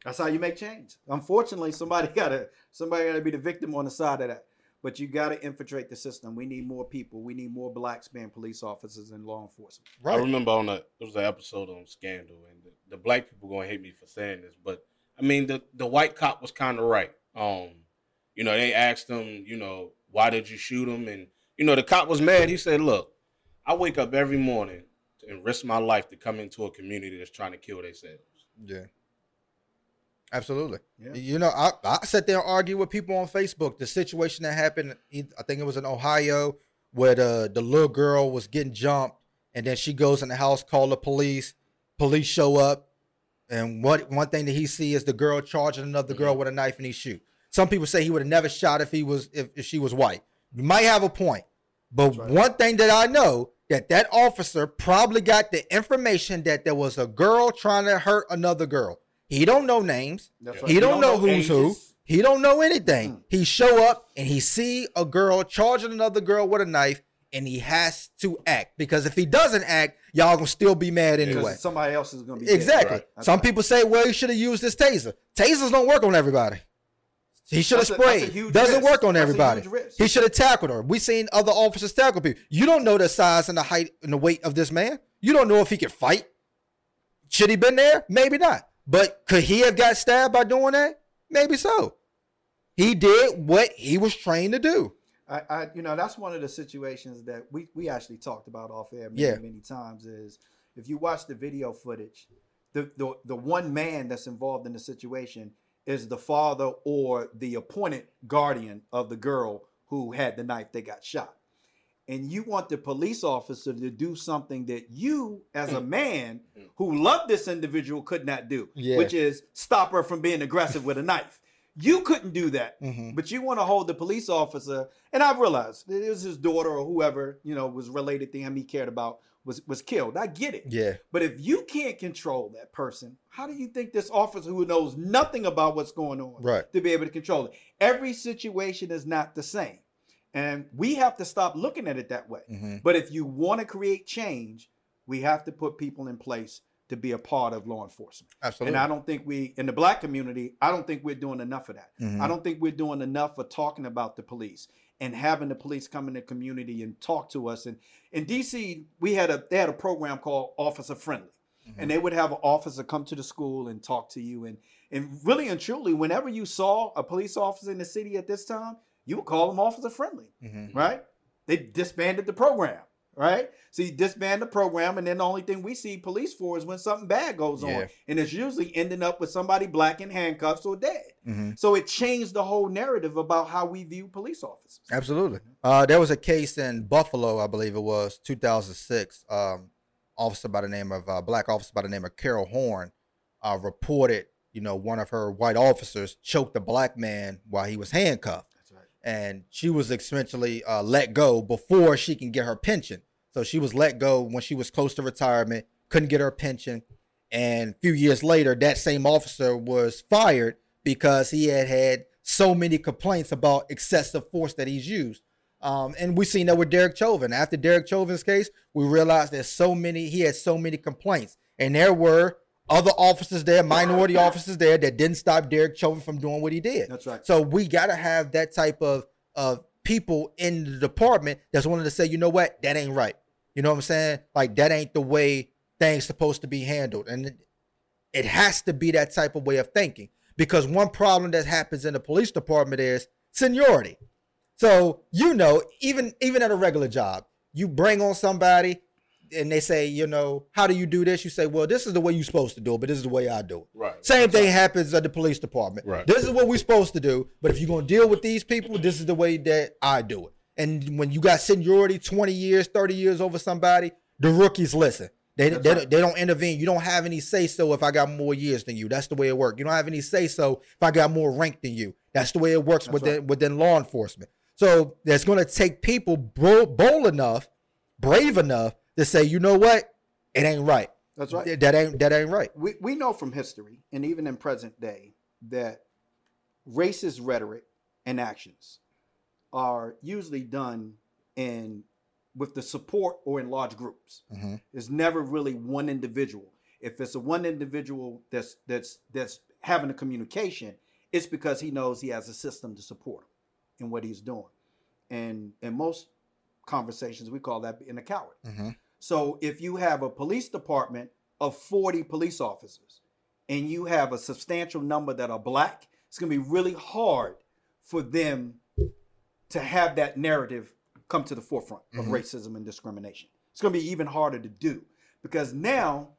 That's how you make change. Unfortunately, somebody gotta somebody gotta be the victim on the side of that. But you gotta infiltrate the system. We need more people. We need more blacks being police officers and law enforcement. Right. I remember on a it was an episode on Scandal, and the, the black people gonna hate me for saying this, but I mean the the white cop was kind of right. Um, you know, they asked him, you know, why did you shoot him? And, you know, the cop was mad. He said, look, I wake up every morning and risk my life to come into a community that's trying to kill themselves. Yeah. Absolutely. Yeah. You know, I, I sat there and argued with people on Facebook. The situation that happened, I think it was in Ohio, where the, the little girl was getting jumped. And then she goes in the house, call the police. Police show up. And what one thing that he sees is the girl charging another girl with a knife, and he shoots. Some people say he would have never shot if he was if, if she was white. You might have a point, but right. one thing that I know that that officer probably got the information that there was a girl trying to hurt another girl. He don't know names. Right. He, he don't, don't know, know who's ages. who. He don't know anything. Hmm. He show up and he see a girl charging another girl with a knife, and he has to act, because if he doesn't act, y'all gonna still be mad anyway. Somebody else is gonna be exactly. Dead, right? Some right. people say, well, he should have used his taser. Tasers don't work on everybody. He should have sprayed. A, Doesn't risk. work on that's everybody. He should have tackled her. We've seen other officers tackle people. You don't know the size and the height and the weight of this man. You don't know if he could fight. Should he been there? Maybe not. But could he have got stabbed by doing that? Maybe so. He did what he was trained to do. I, I you know, that's one of the situations that we, we actually talked about off air many, yeah. many times is if you watch the video footage, the, the, the one man that's involved in the situation is the father or the appointed guardian of the girl who had the knife that got shot. And you want the police officer to do something that you, as mm. a man mm. who loved this individual, could not do, yeah. which is stop her from being aggressive with a knife. You couldn't do that, mm-hmm. but you want to hold the police officer. And I realized it was his daughter or whoever, you know, was related to him he cared about was, was killed. I get it. Yeah. But if you can't control that person, how do you think this officer who knows nothing about what's going on right. to be able to control it? Every situation is not the same. And we have to stop looking at it that way. Mm-hmm. But if you want to create change, we have to put people in place to be a part of law enforcement. Absolutely. And I don't think we, in the black community, I don't think we're doing enough of that. Mm-hmm. I don't think we're doing enough for talking about the police and having the police come in the community and talk to us. And in D C, we had a, they had a program called Officer Friendly. Mm-hmm. And they would have an officer come to the school and talk to you. And, and really and truly, whenever you saw a police officer in the city at this time, you would call them officer friendly, mm-hmm. right? They disbanded the program, right? So you disband the program, and then the only thing we see police for is when something bad goes yeah. on. And it's usually ending up with somebody black in handcuffs or dead. Mm-hmm. So it changed the whole narrative about how we view police officers. Absolutely. Uh, there was a case in Buffalo, I believe it was, two thousand six. Um, officer by the name of, uh, black officer by the name of Carol Horn uh, reported, you know, one of her white officers choked a black man while he was handcuffed. And she was essentially uh, let go before she can get her pension. So she was let go when she was close to retirement, couldn't get her pension. And a few years later, that same officer was fired because he had had so many complaints about excessive force that he's used. Um, and we've seen that with Derek Chauvin. After Derek Chauvin's case, we realized there's so many, he had so many complaints. And there were other officers there, minority officers there, that didn't stop Derek Chauvin from doing what he did. That's right. So we got to have that type of, of people in the department that's willing to say, you know what, that ain't right. You know what I'm saying? Like, that ain't the way things supposed to be handled. And it, it has to be that type of way of thinking. Because one problem that happens in the police department is seniority. So, you know, even, even at a regular job, you bring on somebody, and they say, you know, how do you do this? You say, well, this is the way you're supposed to do it, but this is the way I do it. Right. Same thing happens at the police department. Right. This is what we're supposed to do, but if you're going to deal with these people, this is the way that I do it. And when you got seniority, twenty years, thirty years over somebody, the rookies listen. They, they, right. they don't intervene. You don't have any say-so if I got more years than you. That's the way it works. You don't have any say-so if I got more rank than you. That's the way it works within, right. within law enforcement. So that's going to take people bold enough, brave enough, to say, you know what, it ain't right. That's right. That ain't that ain't right. We we know from history and even in present day that racist rhetoric and actions are usually done in with the support or in large groups. Mm-hmm. There's never really one individual. If it's a one individual that's that's that's having a communication, it's because he knows he has a system to support him in what he's doing. And and most conversations we call that being a coward. Mm-hmm. So if you have a police department of forty police officers and you have a substantial number that are black, it's going to be really hard for them to have that narrative come to the forefront mm-hmm. of racism and discrimination. It's going to be even harder to do because now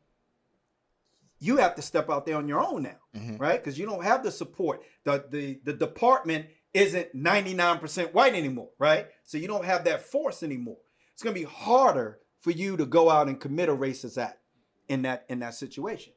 you have to step out there on your own now, mm-hmm. right? Because you don't have the support. The, the, the department isn't ninety-nine percent white anymore, right? So you don't have that force anymore. It's gonna be harder for you to go out and commit a racist act in that in that situation.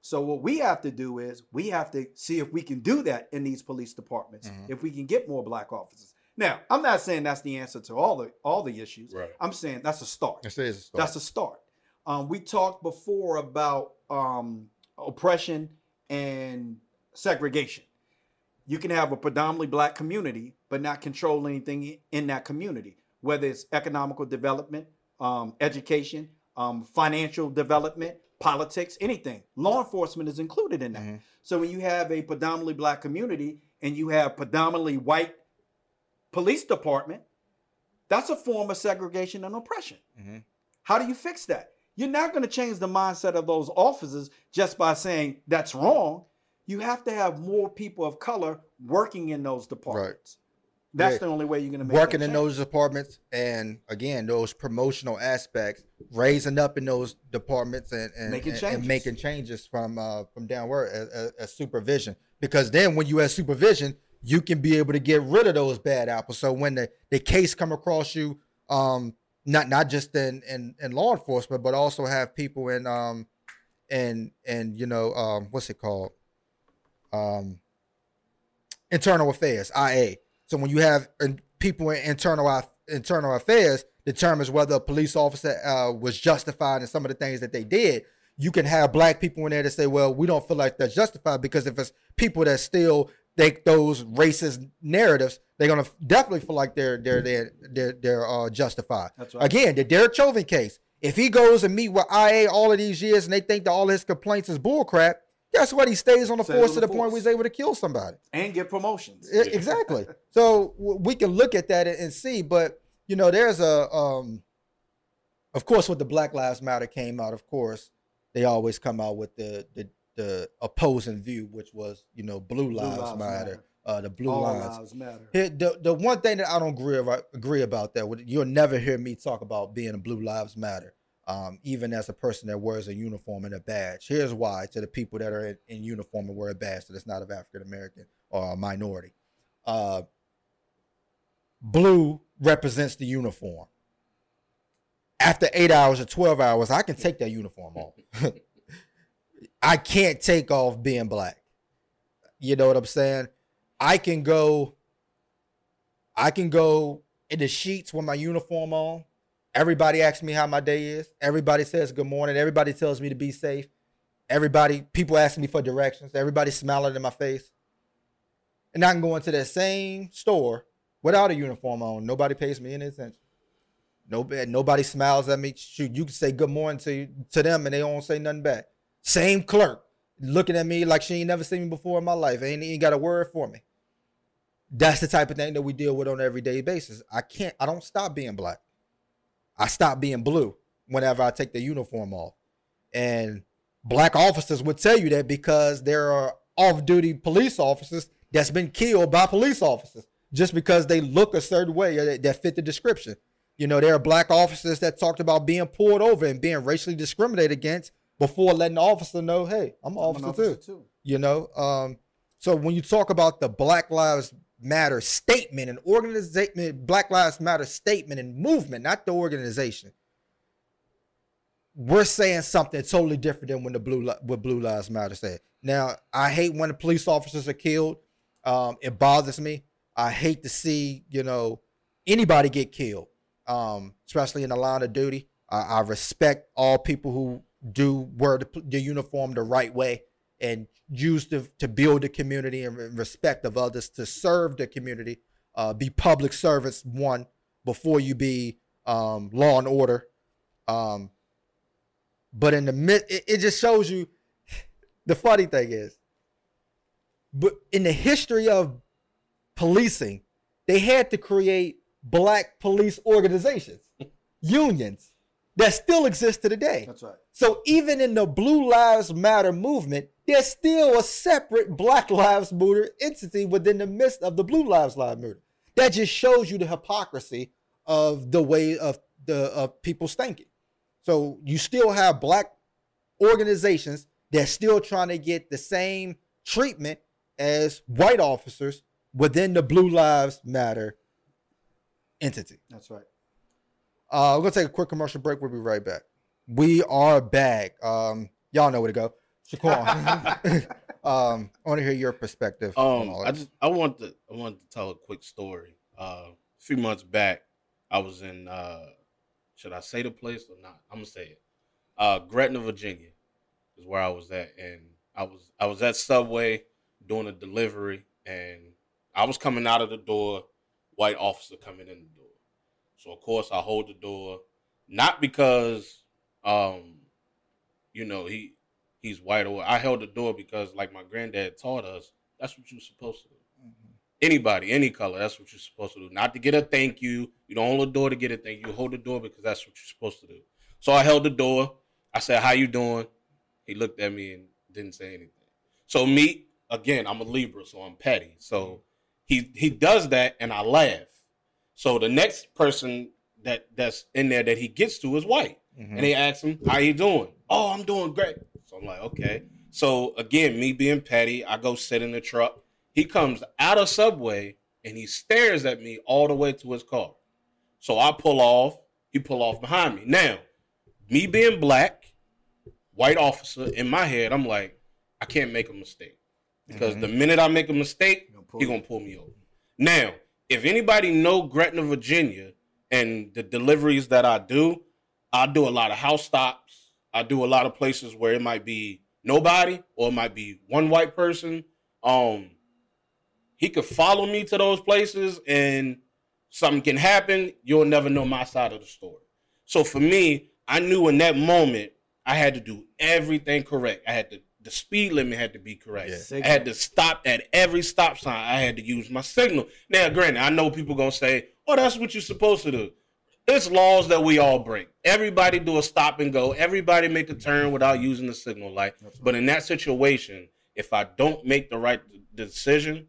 So what we have to do is we have to see if we can do that in these police departments, mm-hmm. if we can get more black officers. Now, I'm not saying that's the answer to all the all the issues. Right. I'm saying that's a start. That's a start. That's a start. Um, we talked before about um, oppression and segregation. You can have a predominantly black community, but not control anything in that community, whether it's economical development, um, education, um, financial development, politics, anything. Law enforcement is included in that. Mm-hmm. So when you have a predominantly black community and you have predominantly white police department, that's a form of segregation and oppression. Mm-hmm. How do you fix that? You're not going to change the mindset of those officers just by saying that's wrong. You have to have more people of color working in those departments. Right. That's yeah. the only way you're going to make working in those departments, and again, those promotional aspects, raising up in those departments, and and making and, changes, and making changes from uh, from downward as, as supervision. Because then, when you have supervision, you can be able to get rid of those bad apples. So when the, the case come across you, um, not not just in, in in law enforcement, but also have people in um, and and you know um, what's it called, um, internal affairs, I A. So when you have people in internal internal affairs determines whether a police officer uh, was justified in some of the things that they did. You can have black people in there to say, well, we don't feel like that's justified, because if it's people that still think those racist narratives, they're gonna definitely feel like they're they're they're they're, they're uh, justified. That's right. Again, the Derek Chauvin case. If he goes and meet with I A all of these years and they think that all his complaints is bullcrap, guess what? He stays on the stays force on the to the force. point where he's able to kill somebody and get promotions. It, yeah. Exactly. So we can look at that and see, but you know, there's a, um, of course, with the Black Lives Matter came out, of course, they always come out with the the, the opposing view, which was, you know, blue lives, blue lives matter, matter. Uh, the blue All lines. lives matter. It, the the one thing that I don't agree about, agree about that, you'll never hear me talk about being a blue lives matter, um, even as a person that wears a uniform and a badge. Here's why: to the people that are in, in uniform and wear a badge, so that's not of African American or a minority. Uh, blue represents the uniform. After eight hours or twelve hours, I can take that uniform off. I can't take off being black. You know what I'm saying? I can go, I can go in the sheets with my uniform on. Everybody asks me how my day is. Everybody says good morning. Everybody tells me to be safe. Everybody, people ask me for directions. Everybody's smiling in my face. And I can go into that same store without a uniform on. Nobody pays me any attention. Nobody, nobody smiles at me. Shoot, you can say good morning to to them and they don't say nothing back. Same clerk looking at me like she ain't never seen me before in my life. Ain't ain't got a word for me. That's the type of thing that we deal with on an everyday basis. I can't, I don't stop being black. I stop being blue whenever I take the uniform off. And black officers would tell you that because there are off-duty police officers that's been killed by police officers just because they look a certain way or that, that fit the description. You know, there are black officers that talked about being pulled over and being racially discriminated against before letting the officer know, hey, I'm an officer, I'm an officer too. too. You know, um, so when you talk about the Black Lives Matter statement and organization, Black Lives Matter statement and movement, not the organization, we're saying something totally different than when the blue, what Blue Lives Matter said. Now, I hate when the police officers are killed. Um, it bothers me. I hate to see, you know, anybody get killed. Um, especially in the line of duty. I, I respect all people who do wear the, the uniform the right way and use the, to build the community and respect of others, to serve the community, uh, be public servants, one, before you be um, law and order. Um, but in the mid, it, it just shows you, the funny thing is, but in the history of policing, they had to create Black police organizations, unions that still exist to the day. That's right. So even in the Blue Lives Matter movement, there's still a separate Black Lives Matter entity within the midst of the Blue Lives Matter. That just shows you the hypocrisy of the way of the of people's thinking. So you still have black organizations that's still trying to get the same treatment as white officers within the Blue Lives Matter entity. That's right. Uh, we're going to take a quick commercial break. We'll be right back. We are back. Um, y'all know where to go. Shaquan, um, I want to hear your perspective. Um, I just I want to I want to tell a quick story. Uh, a few months back, I was in. Uh, should I say the place or not? I'm gonna say it. Uh, Gretna, Virginia, is where I was at, and I was I was at Subway doing a delivery, and I was coming out of the door. White officer coming in the door. So, of course, I hold the door, not because, um, you know, he he's white or I held the door because, like my granddad taught us, that's what you're supposed to do. Mm-hmm. anybody, any color. That's what you're supposed to do. Not to get a thank you. You don't hold the door to get a thank you. Hold the door because that's what you're supposed to do. So I held the door. I said, how you doing? He looked at me and didn't say anything. So me, again, I'm a Libra, so I'm petty. So he he does that, and I laugh. So the next person that that's in there that he gets to is white. Mm-hmm. And they ask him, how you doing? Oh, I'm doing great. So I'm like, okay. So again, me being petty, I go sit in the truck. He comes out of Subway, and he stares at me all the way to his car. So I pull off. He pull off behind me. Now, me being black, white officer, in my head, I'm like, I can't make a mistake. Because mm-hmm. the minute I make a mistake, he's going to pull me over. Now, if anybody know Gretna, Virginia, and the deliveries that I do, I do a lot of house stops. I do a lot of places where it might be nobody or it might be one white person. Um, he could follow me to those places and something can happen. You'll never know my side of the story. So for me, I knew in that moment I had to do everything correct. I had to The speed limit had to be correct. Yeah. I had to stop at every stop sign. I had to use my signal. Now, granted, I know people going to say, oh, that's what you're supposed to do. It's laws that we all break. Everybody do a stop and go. Everybody make a turn without using the signal light. That's but right. in that situation, if I don't make the right decision,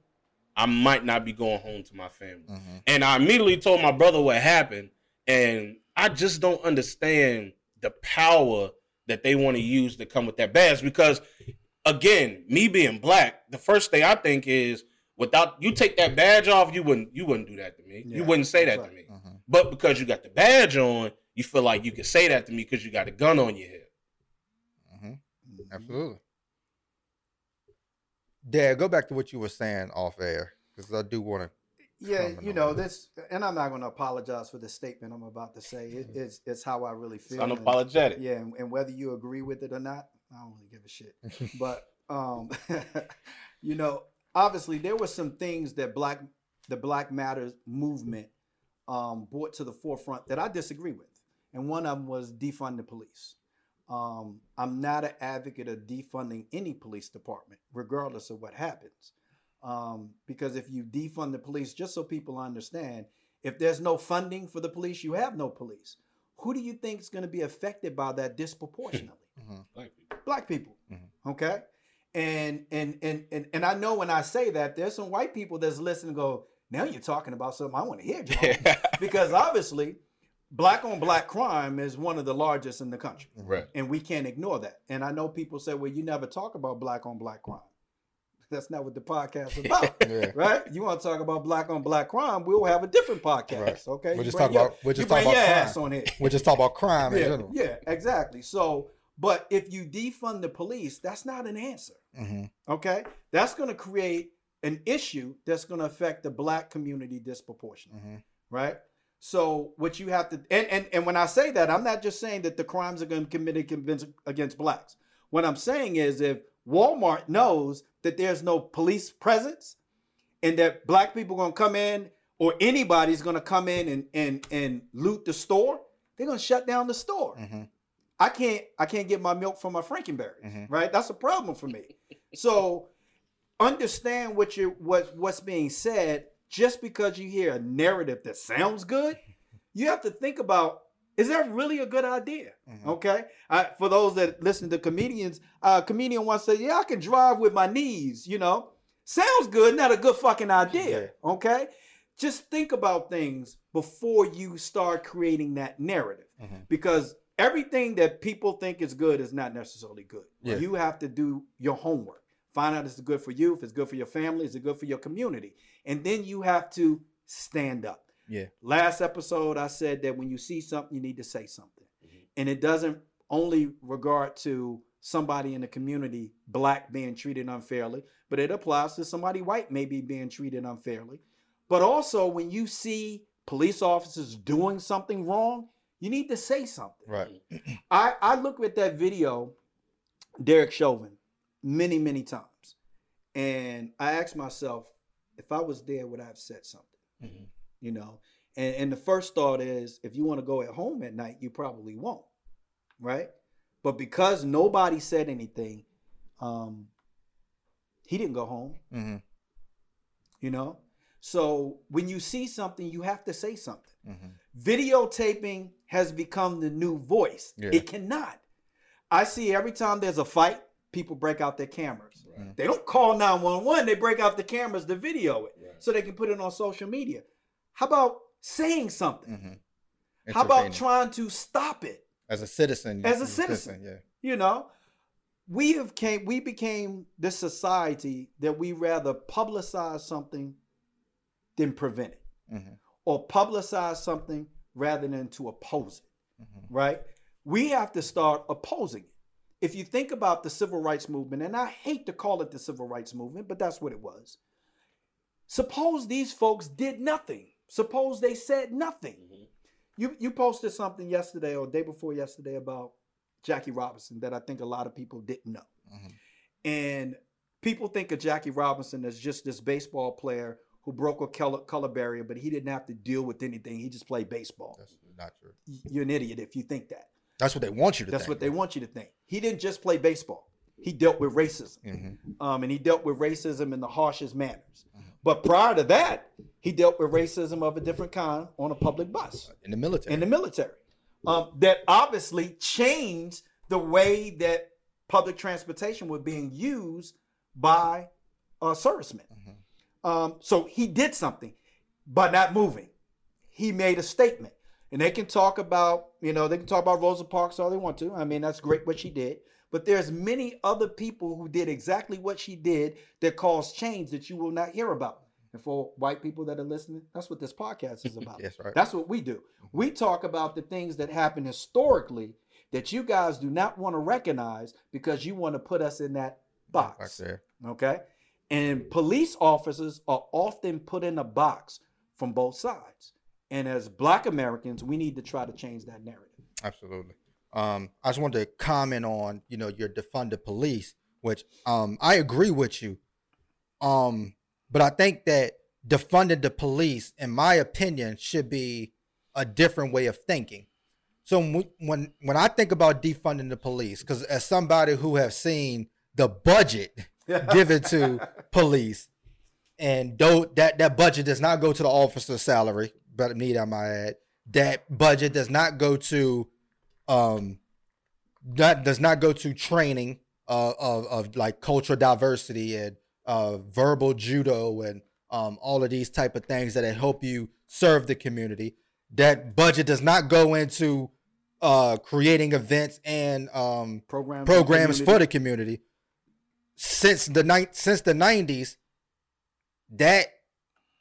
I might not be going home to my family. Mm-hmm. And I immediately told my brother what happened. And I just don't understand the power that they want to use to come with that badge. Because, again, me being black, the first thing I think is, without you take that badge off, you wouldn't you wouldn't do that to me. Yeah, you wouldn't say that right. to me. Uh-huh. But because you got the badge on, you feel like you can say that to me because you got a gun on your head. Uh-huh. Absolutely. Dad, go back to what you were saying off air, because I do want to. Yeah, you know, this, and I'm not going to apologize for the statement I'm about to say. It, it's it's how I really feel. It's unapologetic. And, yeah, and, and whether you agree with it or not, I don't really give a shit. But, um, you know, obviously there were some things that black the Black Matters movement um, brought to the forefront that I disagree with. And one of them was defund the police. Um, I'm not an advocate of defunding any police department, regardless of what happens. Um, because if you defund the police, just so people understand, if there's no funding for the police, you have no police. Who do you think is going to be affected by that disproportionately? Mm-hmm. Black people. Black people. Mm-hmm. Okay. And, and, and, and, and I know when I say that, there's some white people that's listening and go, now you're talking about something I want to hear, John. Yeah. Because obviously black on black crime is one of the largest in the country. Right. And we can't ignore that. And I know people say, well, you never talk about black on black crime. That's not what the podcast is about, yeah. right? You want to talk about black on black crime, we'll have a different podcast, right. okay? We're just talking about crime. We're just talking about crime in yeah, general. Yeah, exactly. So, but if you defund the police, that's not an answer, mm-hmm. okay? That's going to create an issue that's going to affect the black community disproportionately, mm-hmm. right? So what you have to, and, and, and when I say that, I'm not just saying that the crimes are going to be committed against blacks. What I'm saying is if Walmart knows that there's no police presence and that black people are going to come in or anybody's going to come in and, and, and loot the store, they're going to shut down the store. Mm-hmm. I can't I can't get my milk from my Frankenberries, mm-hmm. right? That's a problem for me. So understand what you what what's being said. Just because you hear a narrative that sounds good, you have to think about, is that really a good idea? Mm-hmm. Okay. I, for those that listen to comedians, a uh, comedian once said, yeah, I can drive with my knees, you know. Sounds good, not a good fucking idea. Yeah. Okay. Just think about things before you start creating that narrative. Mm-hmm. Because everything that people think is good is not necessarily good. Yeah. You have to do your homework. Find out if it's good for you, if it's good for your family, is it good for your community? And then you have to stand up. Yeah. Last episode, I said that when you see something, you need to say something. Mm-hmm. And it doesn't only regard to somebody in the community, black being treated unfairly, but it applies to somebody white maybe being treated unfairly. But also when you see police officers doing something wrong, you need to say something. Right. I, I looked at that video, Derek Chauvin, many, many times. And I asked myself, if I was there, would I have said something? Mm-hmm. You know, and, and the first thought is, if you want to go at home at night, you probably won't, right? But because nobody said anything, um, he didn't go home, mm-hmm. you know? So when you see something, you have to say something. Mm-hmm. Videotaping has become the new voice. Yeah. It cannot. I see every time there's a fight, people break out their cameras. Right. They don't call nine one one. They break out the cameras to video it, right, so they can put it on social media. How about saying something? Mm-hmm. How about trying to stop it? As a citizen. As a citizen. citizen yeah. You know, we have came, we became this society that we rather publicize something than prevent it, mm-hmm, or publicize something rather than to oppose it, mm-hmm, right? We have to start opposing it. If you think about the civil rights movement, and I hate to call it the civil rights movement, but that's what it was. Suppose these folks did nothing. Suppose they said nothing. Mm-hmm. You, you posted something yesterday or day before yesterday about Jackie Robinson that I think a lot of people didn't know. Mm-hmm. And people think of Jackie Robinson as just this baseball player who broke a color, color barrier, but he didn't have to deal with anything. He just played baseball. That's not true. You're an idiot if you think that. That's what they want you to That's think. That's what they want you to think. He didn't just play baseball. He dealt with racism. Mm-hmm. Um, and he dealt with racism in the harshest manners. Mm-hmm. But prior to that, he dealt with racism of a different kind on a public bus. In the military. In the military. Um, that obviously changed the way that public transportation was being used by uh, servicemen. Mm-hmm. Um, so he did something by not moving. He made a statement. And they can talk about, you know, they can talk about Rosa Parks all they want to. I mean, that's great what she did. But there's many other people who did exactly what she did that caused change that you will not hear about. And for white people that are listening, that's what this podcast is about. That's right. That's what we do. We talk about the things that happen historically that you guys do not want to recognize because you want to put us in that box. Right there. Okay? And police officers are often put in a box from both sides. And as Black Americans, we need to try to change that narrative. Absolutely. Um, I just wanted to comment on, you know, your defund the police, which um, I agree with you. Um, but I think that defunding the police, in my opinion, should be a different way of thinking. So when when I think about defunding the police, because as somebody who have seen the budget given to police, and that that budget does not go to the officer's salary. But need I might add that budget does not go to, um, that does not go to training uh, of of like cultural diversity and uh, verbal judo and um, all of these type of things that help you serve the community. That budget does not go into uh, creating events and um, programs programs for the community. Since the night since the nineties, that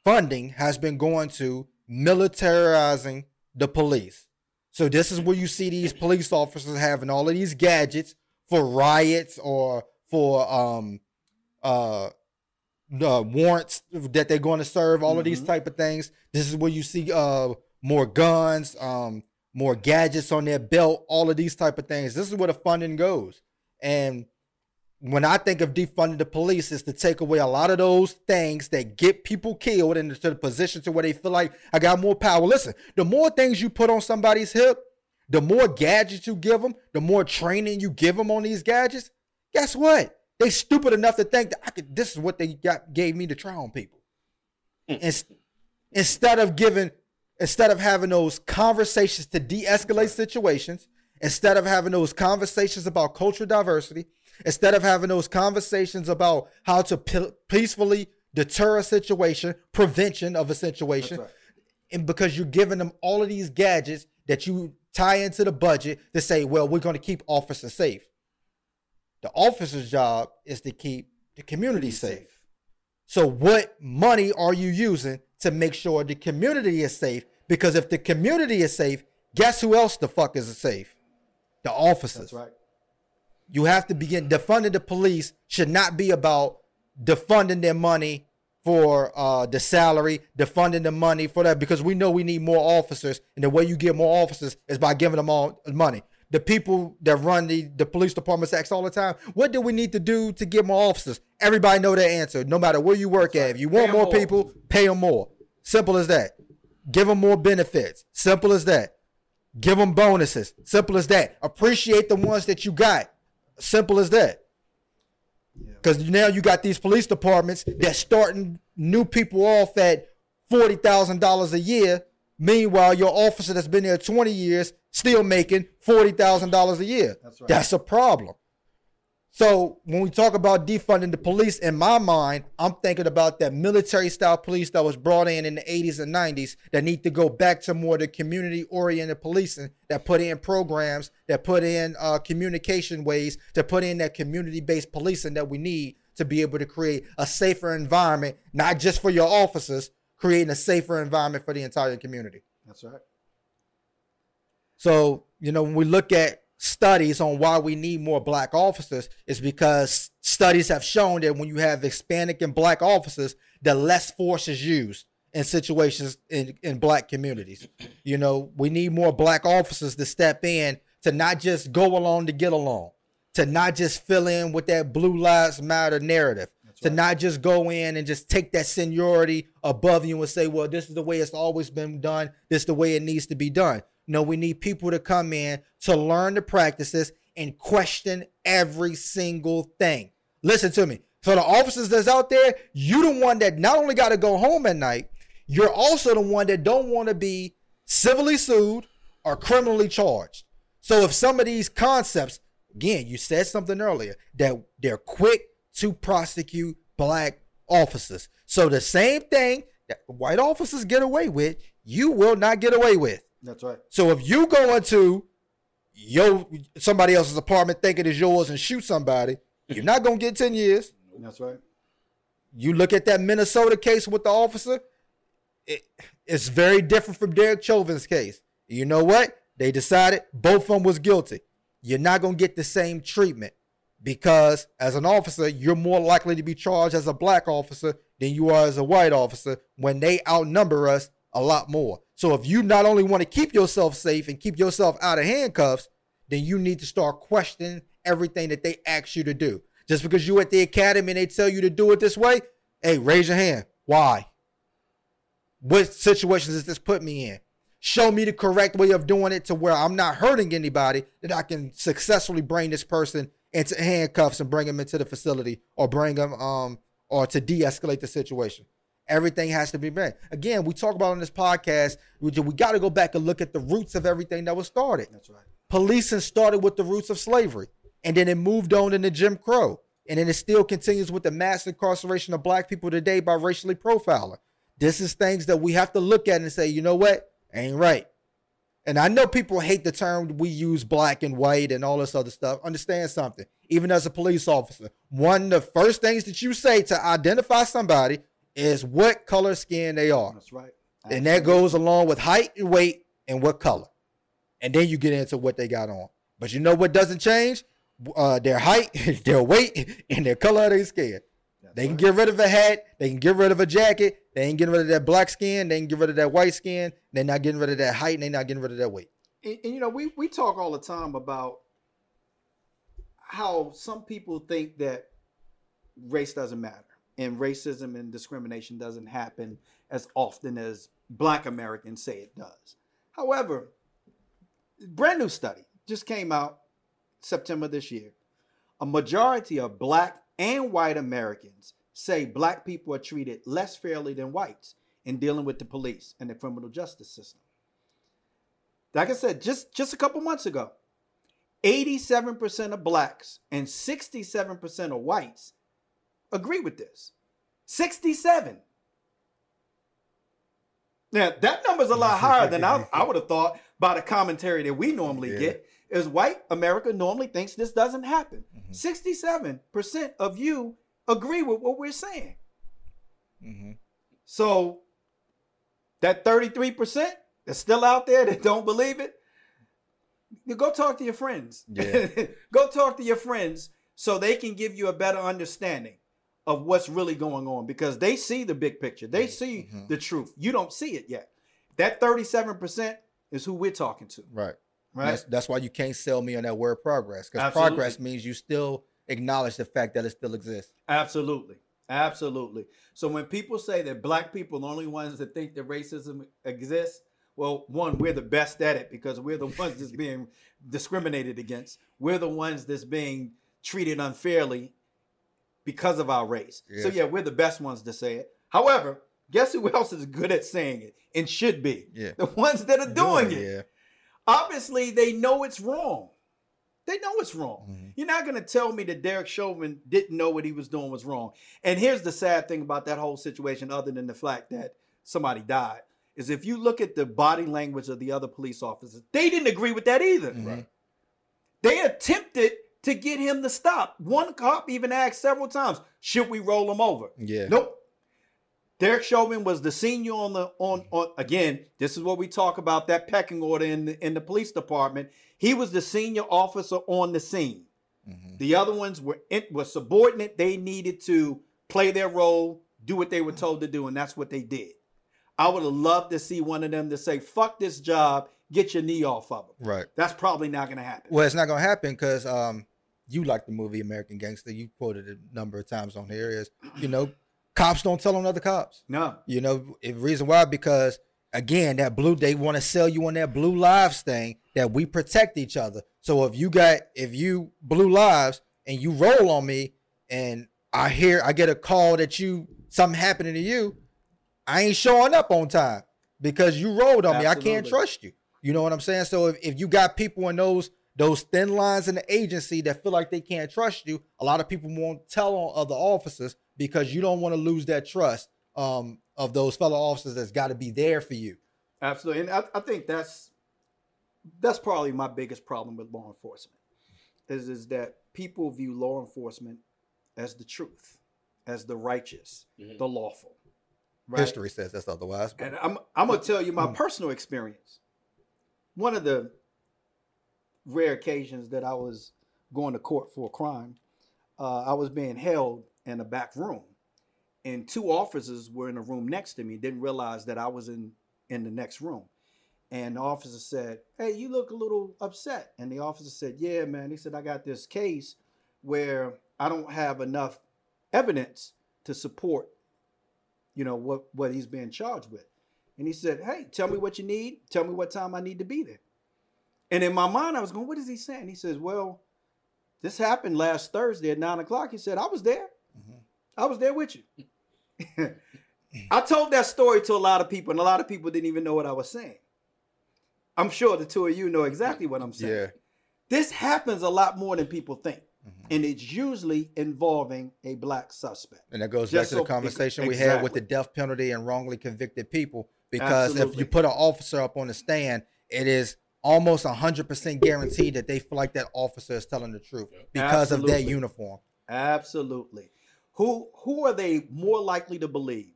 funding has been going to militarizing the police. So this is where you see these police officers having all of these gadgets for riots or for um uh the warrants that they're going to serve, all mm-hmm. of these type of things. This is where you see uh more guns, um more gadgets on their belt, all of these type of things. This is where the funding goes. And when I think of defunding the police, is to take away a lot of those things that get people killed into the position to where they feel like I got more power. Listen, the more things you put on somebody's hip, the more gadgets you give them, the more training you give them on these gadgets. Guess what? They stupid enough to think that I could. This is what they got gave me to try on people. Mm. Instead of giving, instead of having those conversations to de-escalate situations, instead of having those conversations about cultural diversity, instead of having those conversations about how to p- peacefully deter a situation, prevention of a situation, right. And because you're giving them all of these gadgets that you tie into the budget to say, well, we're going to keep officers safe. The officer's job is to keep the community safe. safe. So what money are you using to make sure the community is safe? Because if the community is safe, guess who else the fuck is safe? The officers. That's right. You have to begin defunding the police should not be about defunding their money for uh, the salary, defunding the money for that, because we know we need more officers. And the way you get more officers is by giving them all money. The people that run the, the police departments ask all the time, what do we need to do to get more officers? Everybody know their answer. No matter where you work at, if you want more, more people, pay them more. Simple as that. Give them more benefits. Simple as that. Give them bonuses. Simple as that. Appreciate the ones that you got. Simple as that. Because now you got these police departments that starting new people off at forty thousand dollars a year. Meanwhile, your officer that's been there twenty years still making forty thousand dollars a year. That's right. That's a problem. So when we talk about defunding the police, in my mind, I'm thinking about that military-style police that was brought in in the eighties and nineties that need to go back to more the community-oriented policing that put in programs, that put in uh, communication ways, to put in that community-based policing that we need to be able to create a safer environment, not just for your officers, creating a safer environment for the entire community. That's right. So, you know, when we look at studies on why we need more black officers, is because studies have shown that when you have Hispanic and black officers, the less force is used in situations in, in black communities. You know, we need more black officers to step in, to not just go along to get along, to not just fill in with that Blue Lives Matter narrative, That's to right. not just go in and just take that seniority above you and say, well, this is the way it's always been done. This is the way it needs to be done. No, we need people to come in to learn the practices and question every single thing. Listen to me. So the officers that's out there, you're the one that not only got to go home at night, you're also the one that don't want to be civilly sued or criminally charged. So if some of these concepts, again, you said something earlier, that they're quick to prosecute black officers. So the same thing that white officers get away with, you will not get away with. That's right. So if you go into your somebody else's apartment thinking it's yours and shoot somebody, you're not gonna get ten years. That's right. You look at that Minnesota case with the officer, it, it's very different from Derek Chauvin's case. You know what? They decided both of them was guilty. You're not gonna get the same treatment because as an officer, you're more likely to be charged as a black officer than you are as a white officer when they outnumber us a lot more. So if you not only want to keep yourself safe and keep yourself out of handcuffs, then you need to start questioning everything that they ask you to do. Just because you at the academy and they tell you to do it this way, hey, raise your hand. Why? What situations does this put me in? Show me the correct way of doing it to where I'm not hurting anybody, that I can successfully bring this person into handcuffs and bring them into the facility or bring them um, or to de-escalate the situation. Everything has to be made. Again, we talk about on this podcast, we, we got to go back and look at the roots of everything that was started. That's right. Policing started with the roots of slavery, and then it moved on into Jim Crow, and then it still continues with the mass incarceration of black people today by racially profiling. This is things that we have to look at and say, you know what? Ain't right. And I know people hate the term we use, black and white and all this other stuff. Understand something. Even as a police officer, one of the first things that you say to identify somebody is what color skin they are. That's right. Absolutely. And that goes along with height and weight and what color. And then you get into what they got on. But you know what doesn't change? Uh, their height, their weight, and their color of their skin. That's they can right. get rid of a hat. They can get rid of a jacket. They ain't getting rid of that black skin. They ain't get rid of that white skin. They're not getting rid of that height, and they're not getting rid of that weight. And, and you know, we, we talk all the time about how some people think that race doesn't matter. And racism and discrimination doesn't happen as often as black Americans say it does. However, brand new study just came out September this year. A majority of black and white Americans say black people are treated less fairly than whites in dealing with the police and the criminal justice system. Like I said, just, just a couple months ago, eighty-seven percent of blacks and sixty-seven percent of whites agree with this. sixty-seven. Now, that number's a lot higher than I, I would have thought by the commentary that we normally yeah. get, is white America normally thinks this doesn't happen. Mm-hmm. sixty-seven percent of you agree with what we're saying. Mm-hmm. So that thirty-three percent that's still out there that don't believe it, you go talk to your friends. Yeah. Go talk to your friends so they can give you a better understanding of what's really going on, because they see the big picture. They see mm-hmm. the truth. You don't see it yet. That thirty-seven percent is who we're talking to. Right. Right. That's, that's why you can't sell me on that word progress, because progress means you still acknowledge the fact that it still exists. Absolutely. Absolutely. So when people say that black people are the only ones that think that racism exists, well, one, we're the best at it because we're the ones that's being discriminated against. We're the ones that's being treated unfairly because of our race. Yes. So yeah, we're the best ones to say it. However, Guess who else is good at saying it and should be? Yeah. The ones that are doing yeah, it. Yeah. Obviously, they know it's wrong. They know it's wrong. Mm-hmm. You're not going to tell me that Derek Chauvin didn't know what he was doing was wrong. And here's the sad thing about that whole situation, other than the fact that somebody died, is if you look at the body language of the other police officers, they didn't agree with that either. Mm-hmm. Right. They attempted to get him to stop. One cop even asked several times, should we roll him over? Yeah. Nope. Derek Chauvin was the senior on the, on, on again, this is what we talk about, that pecking order in the, in the police department. He was the senior officer on the scene. Mm-hmm. The other ones were, were subordinate. They needed to play their role, do what they were told to do, and that's what they did. I would have loved to see one of them to say, fuck this job, get your knee off of them. Right. That's probably not going to happen. Well, it's not going to happen because um, you like the movie American Gangster. You quoted it a number of times on here is, you know, cops don't tell on other cops. No. You know, the reason why, because, again, that blue, they want to sell you on that blue lives thing that we protect each other. So if you got, if you blue lives and you roll on me and I hear, I get a call that you, something happening to you, I ain't showing up on time because you rolled on Absolutely. me. I can't trust you. You know what I'm saying? So if, if you got people in those, those thin lines in the agency that feel like they can't trust you, a lot of people won't tell on other officers because you don't want to lose that trust um, of those fellow officers that's got to be there for you. Absolutely. And I, I think that's that's probably my biggest problem with law enforcement is, is that people view law enforcement as the truth, as the righteous, mm-hmm. the lawful. Right? History says that's otherwise. But... And I'm, I'm going to tell you my mm-hmm. personal experience. One of the rare occasions that I was going to court for a crime, uh, I was being held in a back room, and two officers were in a room next to me, didn't realize that I was in, in the next room. And the officer said, hey, you look a little upset. And the officer said, yeah, man. He said, I got this case where I don't have enough evidence to support, you know, what, what he's being charged with. And he said, hey, tell me what you need. Tell me what time I need to be there. And in my mind, I was going, what is he saying? He says, well, this happened last Thursday at nine o'clock. He said, I was there. I was there with you. I told that story to a lot of people, and a lot of people didn't even know what I was saying. I'm sure the two of you know exactly what I'm saying. Yeah. This happens a lot more than people think, mm-hmm. and it's usually involving a black suspect. And that goes Just back to so the conversation it, we exactly. had with the death penalty and wrongly convicted people, because Absolutely. if you put an officer up on the stand, it is almost one hundred percent guaranteed that they feel like that officer is telling the truth because Absolutely. of their uniform. Absolutely. Who, who are they more likely to believe?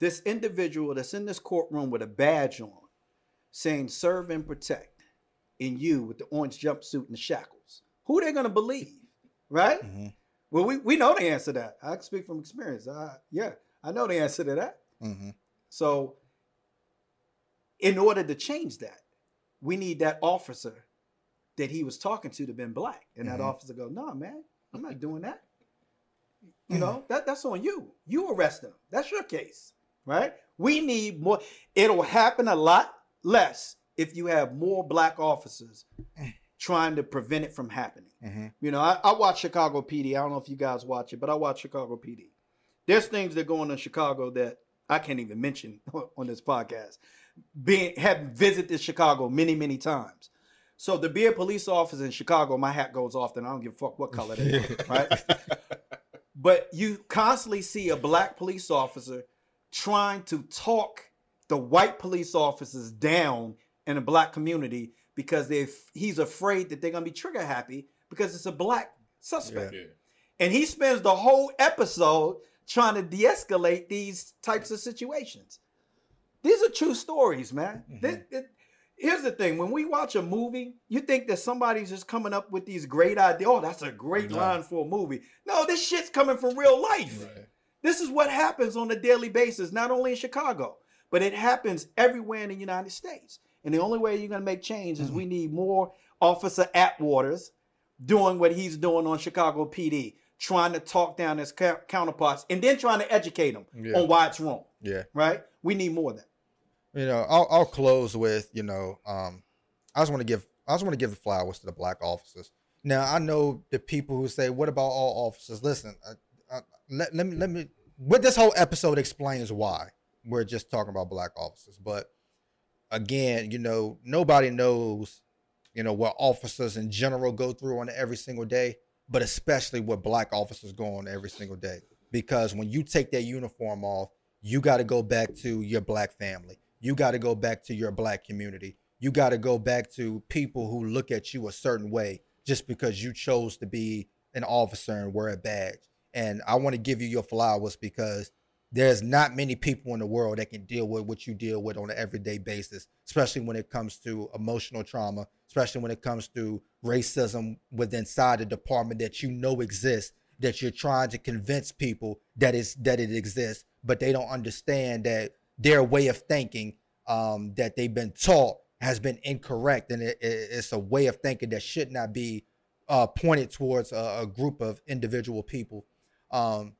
This individual that's in this courtroom with a badge on saying serve and protect, and you with the orange jumpsuit and the shackles. Who are they going to believe, right? Mm-hmm. Well, we, we know the answer to that. I can speak from experience. I, yeah, I know the answer to that. Mm-hmm. So in order to change that, we need that officer that he was talking to to been black. And mm-hmm. that officer go, no, nah, man, I'm not doing that. You know, that, that's on you. You arrest them. That's your case, right? We need more. It'll happen a lot less if you have more black officers trying to prevent it from happening. Mm-hmm. You know, I, I watch Chicago P D. I don't know if you guys watch it, but I watch Chicago P D. There's things that go on in Chicago that I can't even mention on this podcast. Being, having visited Chicago many, many times. So to be a police officer in Chicago, my hat goes off, and I don't give a fuck what color they are, right? But you constantly see a black police officer trying to talk the white police officers down in a black community because they he's afraid that they're going to be trigger happy because it's a black suspect. Yeah. And he spends the whole episode trying to de-escalate these types of situations. These are true stories, man. Mm-hmm. This, it, here's the thing. When we watch a movie, you think that somebody's just coming up with these great ideas. Oh, that's a great no. line for a movie. No, this shit's coming from real life. Right. This is what happens on a daily basis, not only in Chicago, but it happens everywhere in the United States. And the only way you're going to make change mm-hmm. is we need more Officer Atwaters doing what he's doing on Chicago P D, trying to talk down his ca- counterparts and then trying to educate them yeah. on why it's wrong. Yeah. Right? We need more of that. You know, I'll, I'll close with, you know, um, I just want to give, I just want to give the flowers to the black officers. Now, I know the people who say, what about all officers? Listen, I, I, let, let me, let me, with this whole episode explains why we're just talking about black officers. But again, you know, nobody knows, you know, what officers in general go through on every single day, but especially what black officers go on every single day. Because when you take that uniform off, you got to go back to your black family. You got to go back to your black community. You got to go back to people who look at you a certain way just because you chose to be an officer and wear a badge. And I want to give you your flowers, because there's not many people in the world that can deal with what you deal with on an everyday basis, especially when it comes to emotional trauma, especially when it comes to racism within inside the department that you know exists, that you're trying to convince people that it's, that it exists, but they don't understand that their way of thinking um, that they've been taught has been incorrect. And it, it's a way of thinking that should not be uh, pointed towards a, a group of individual people. Um,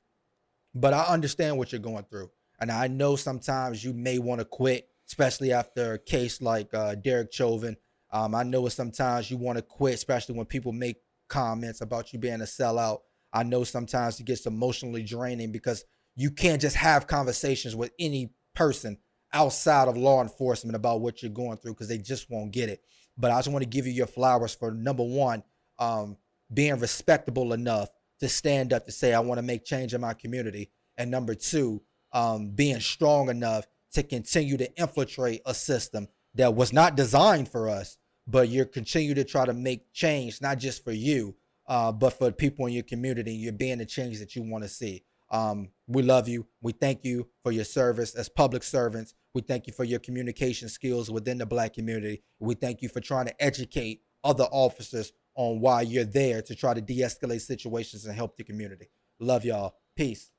but I understand what you're going through. And I know sometimes you may want to quit, especially after a case like uh, Derek Chauvin. Um, I know sometimes you want to quit, especially when people make comments about you being a sellout. I know sometimes it gets emotionally draining, because you can't just have conversations with any person outside of law enforcement about what you're going through, because they just won't get it. But I just want to give you your flowers for, number one, um, being respectable enough to stand up to say, I want to make change in my community. And number two, um, being strong enough to continue to infiltrate a system that was not designed for us, but you're continue to try to make change, not just for you, Uh, but for people in your community. You're being the change that you want to see. Um, we love you. We thank you for your service as public servants. We thank you for your communication skills within the black community. We thank you for trying to educate other officers on why you're there to try to de-escalate situations and help the community. Love y'all. Peace.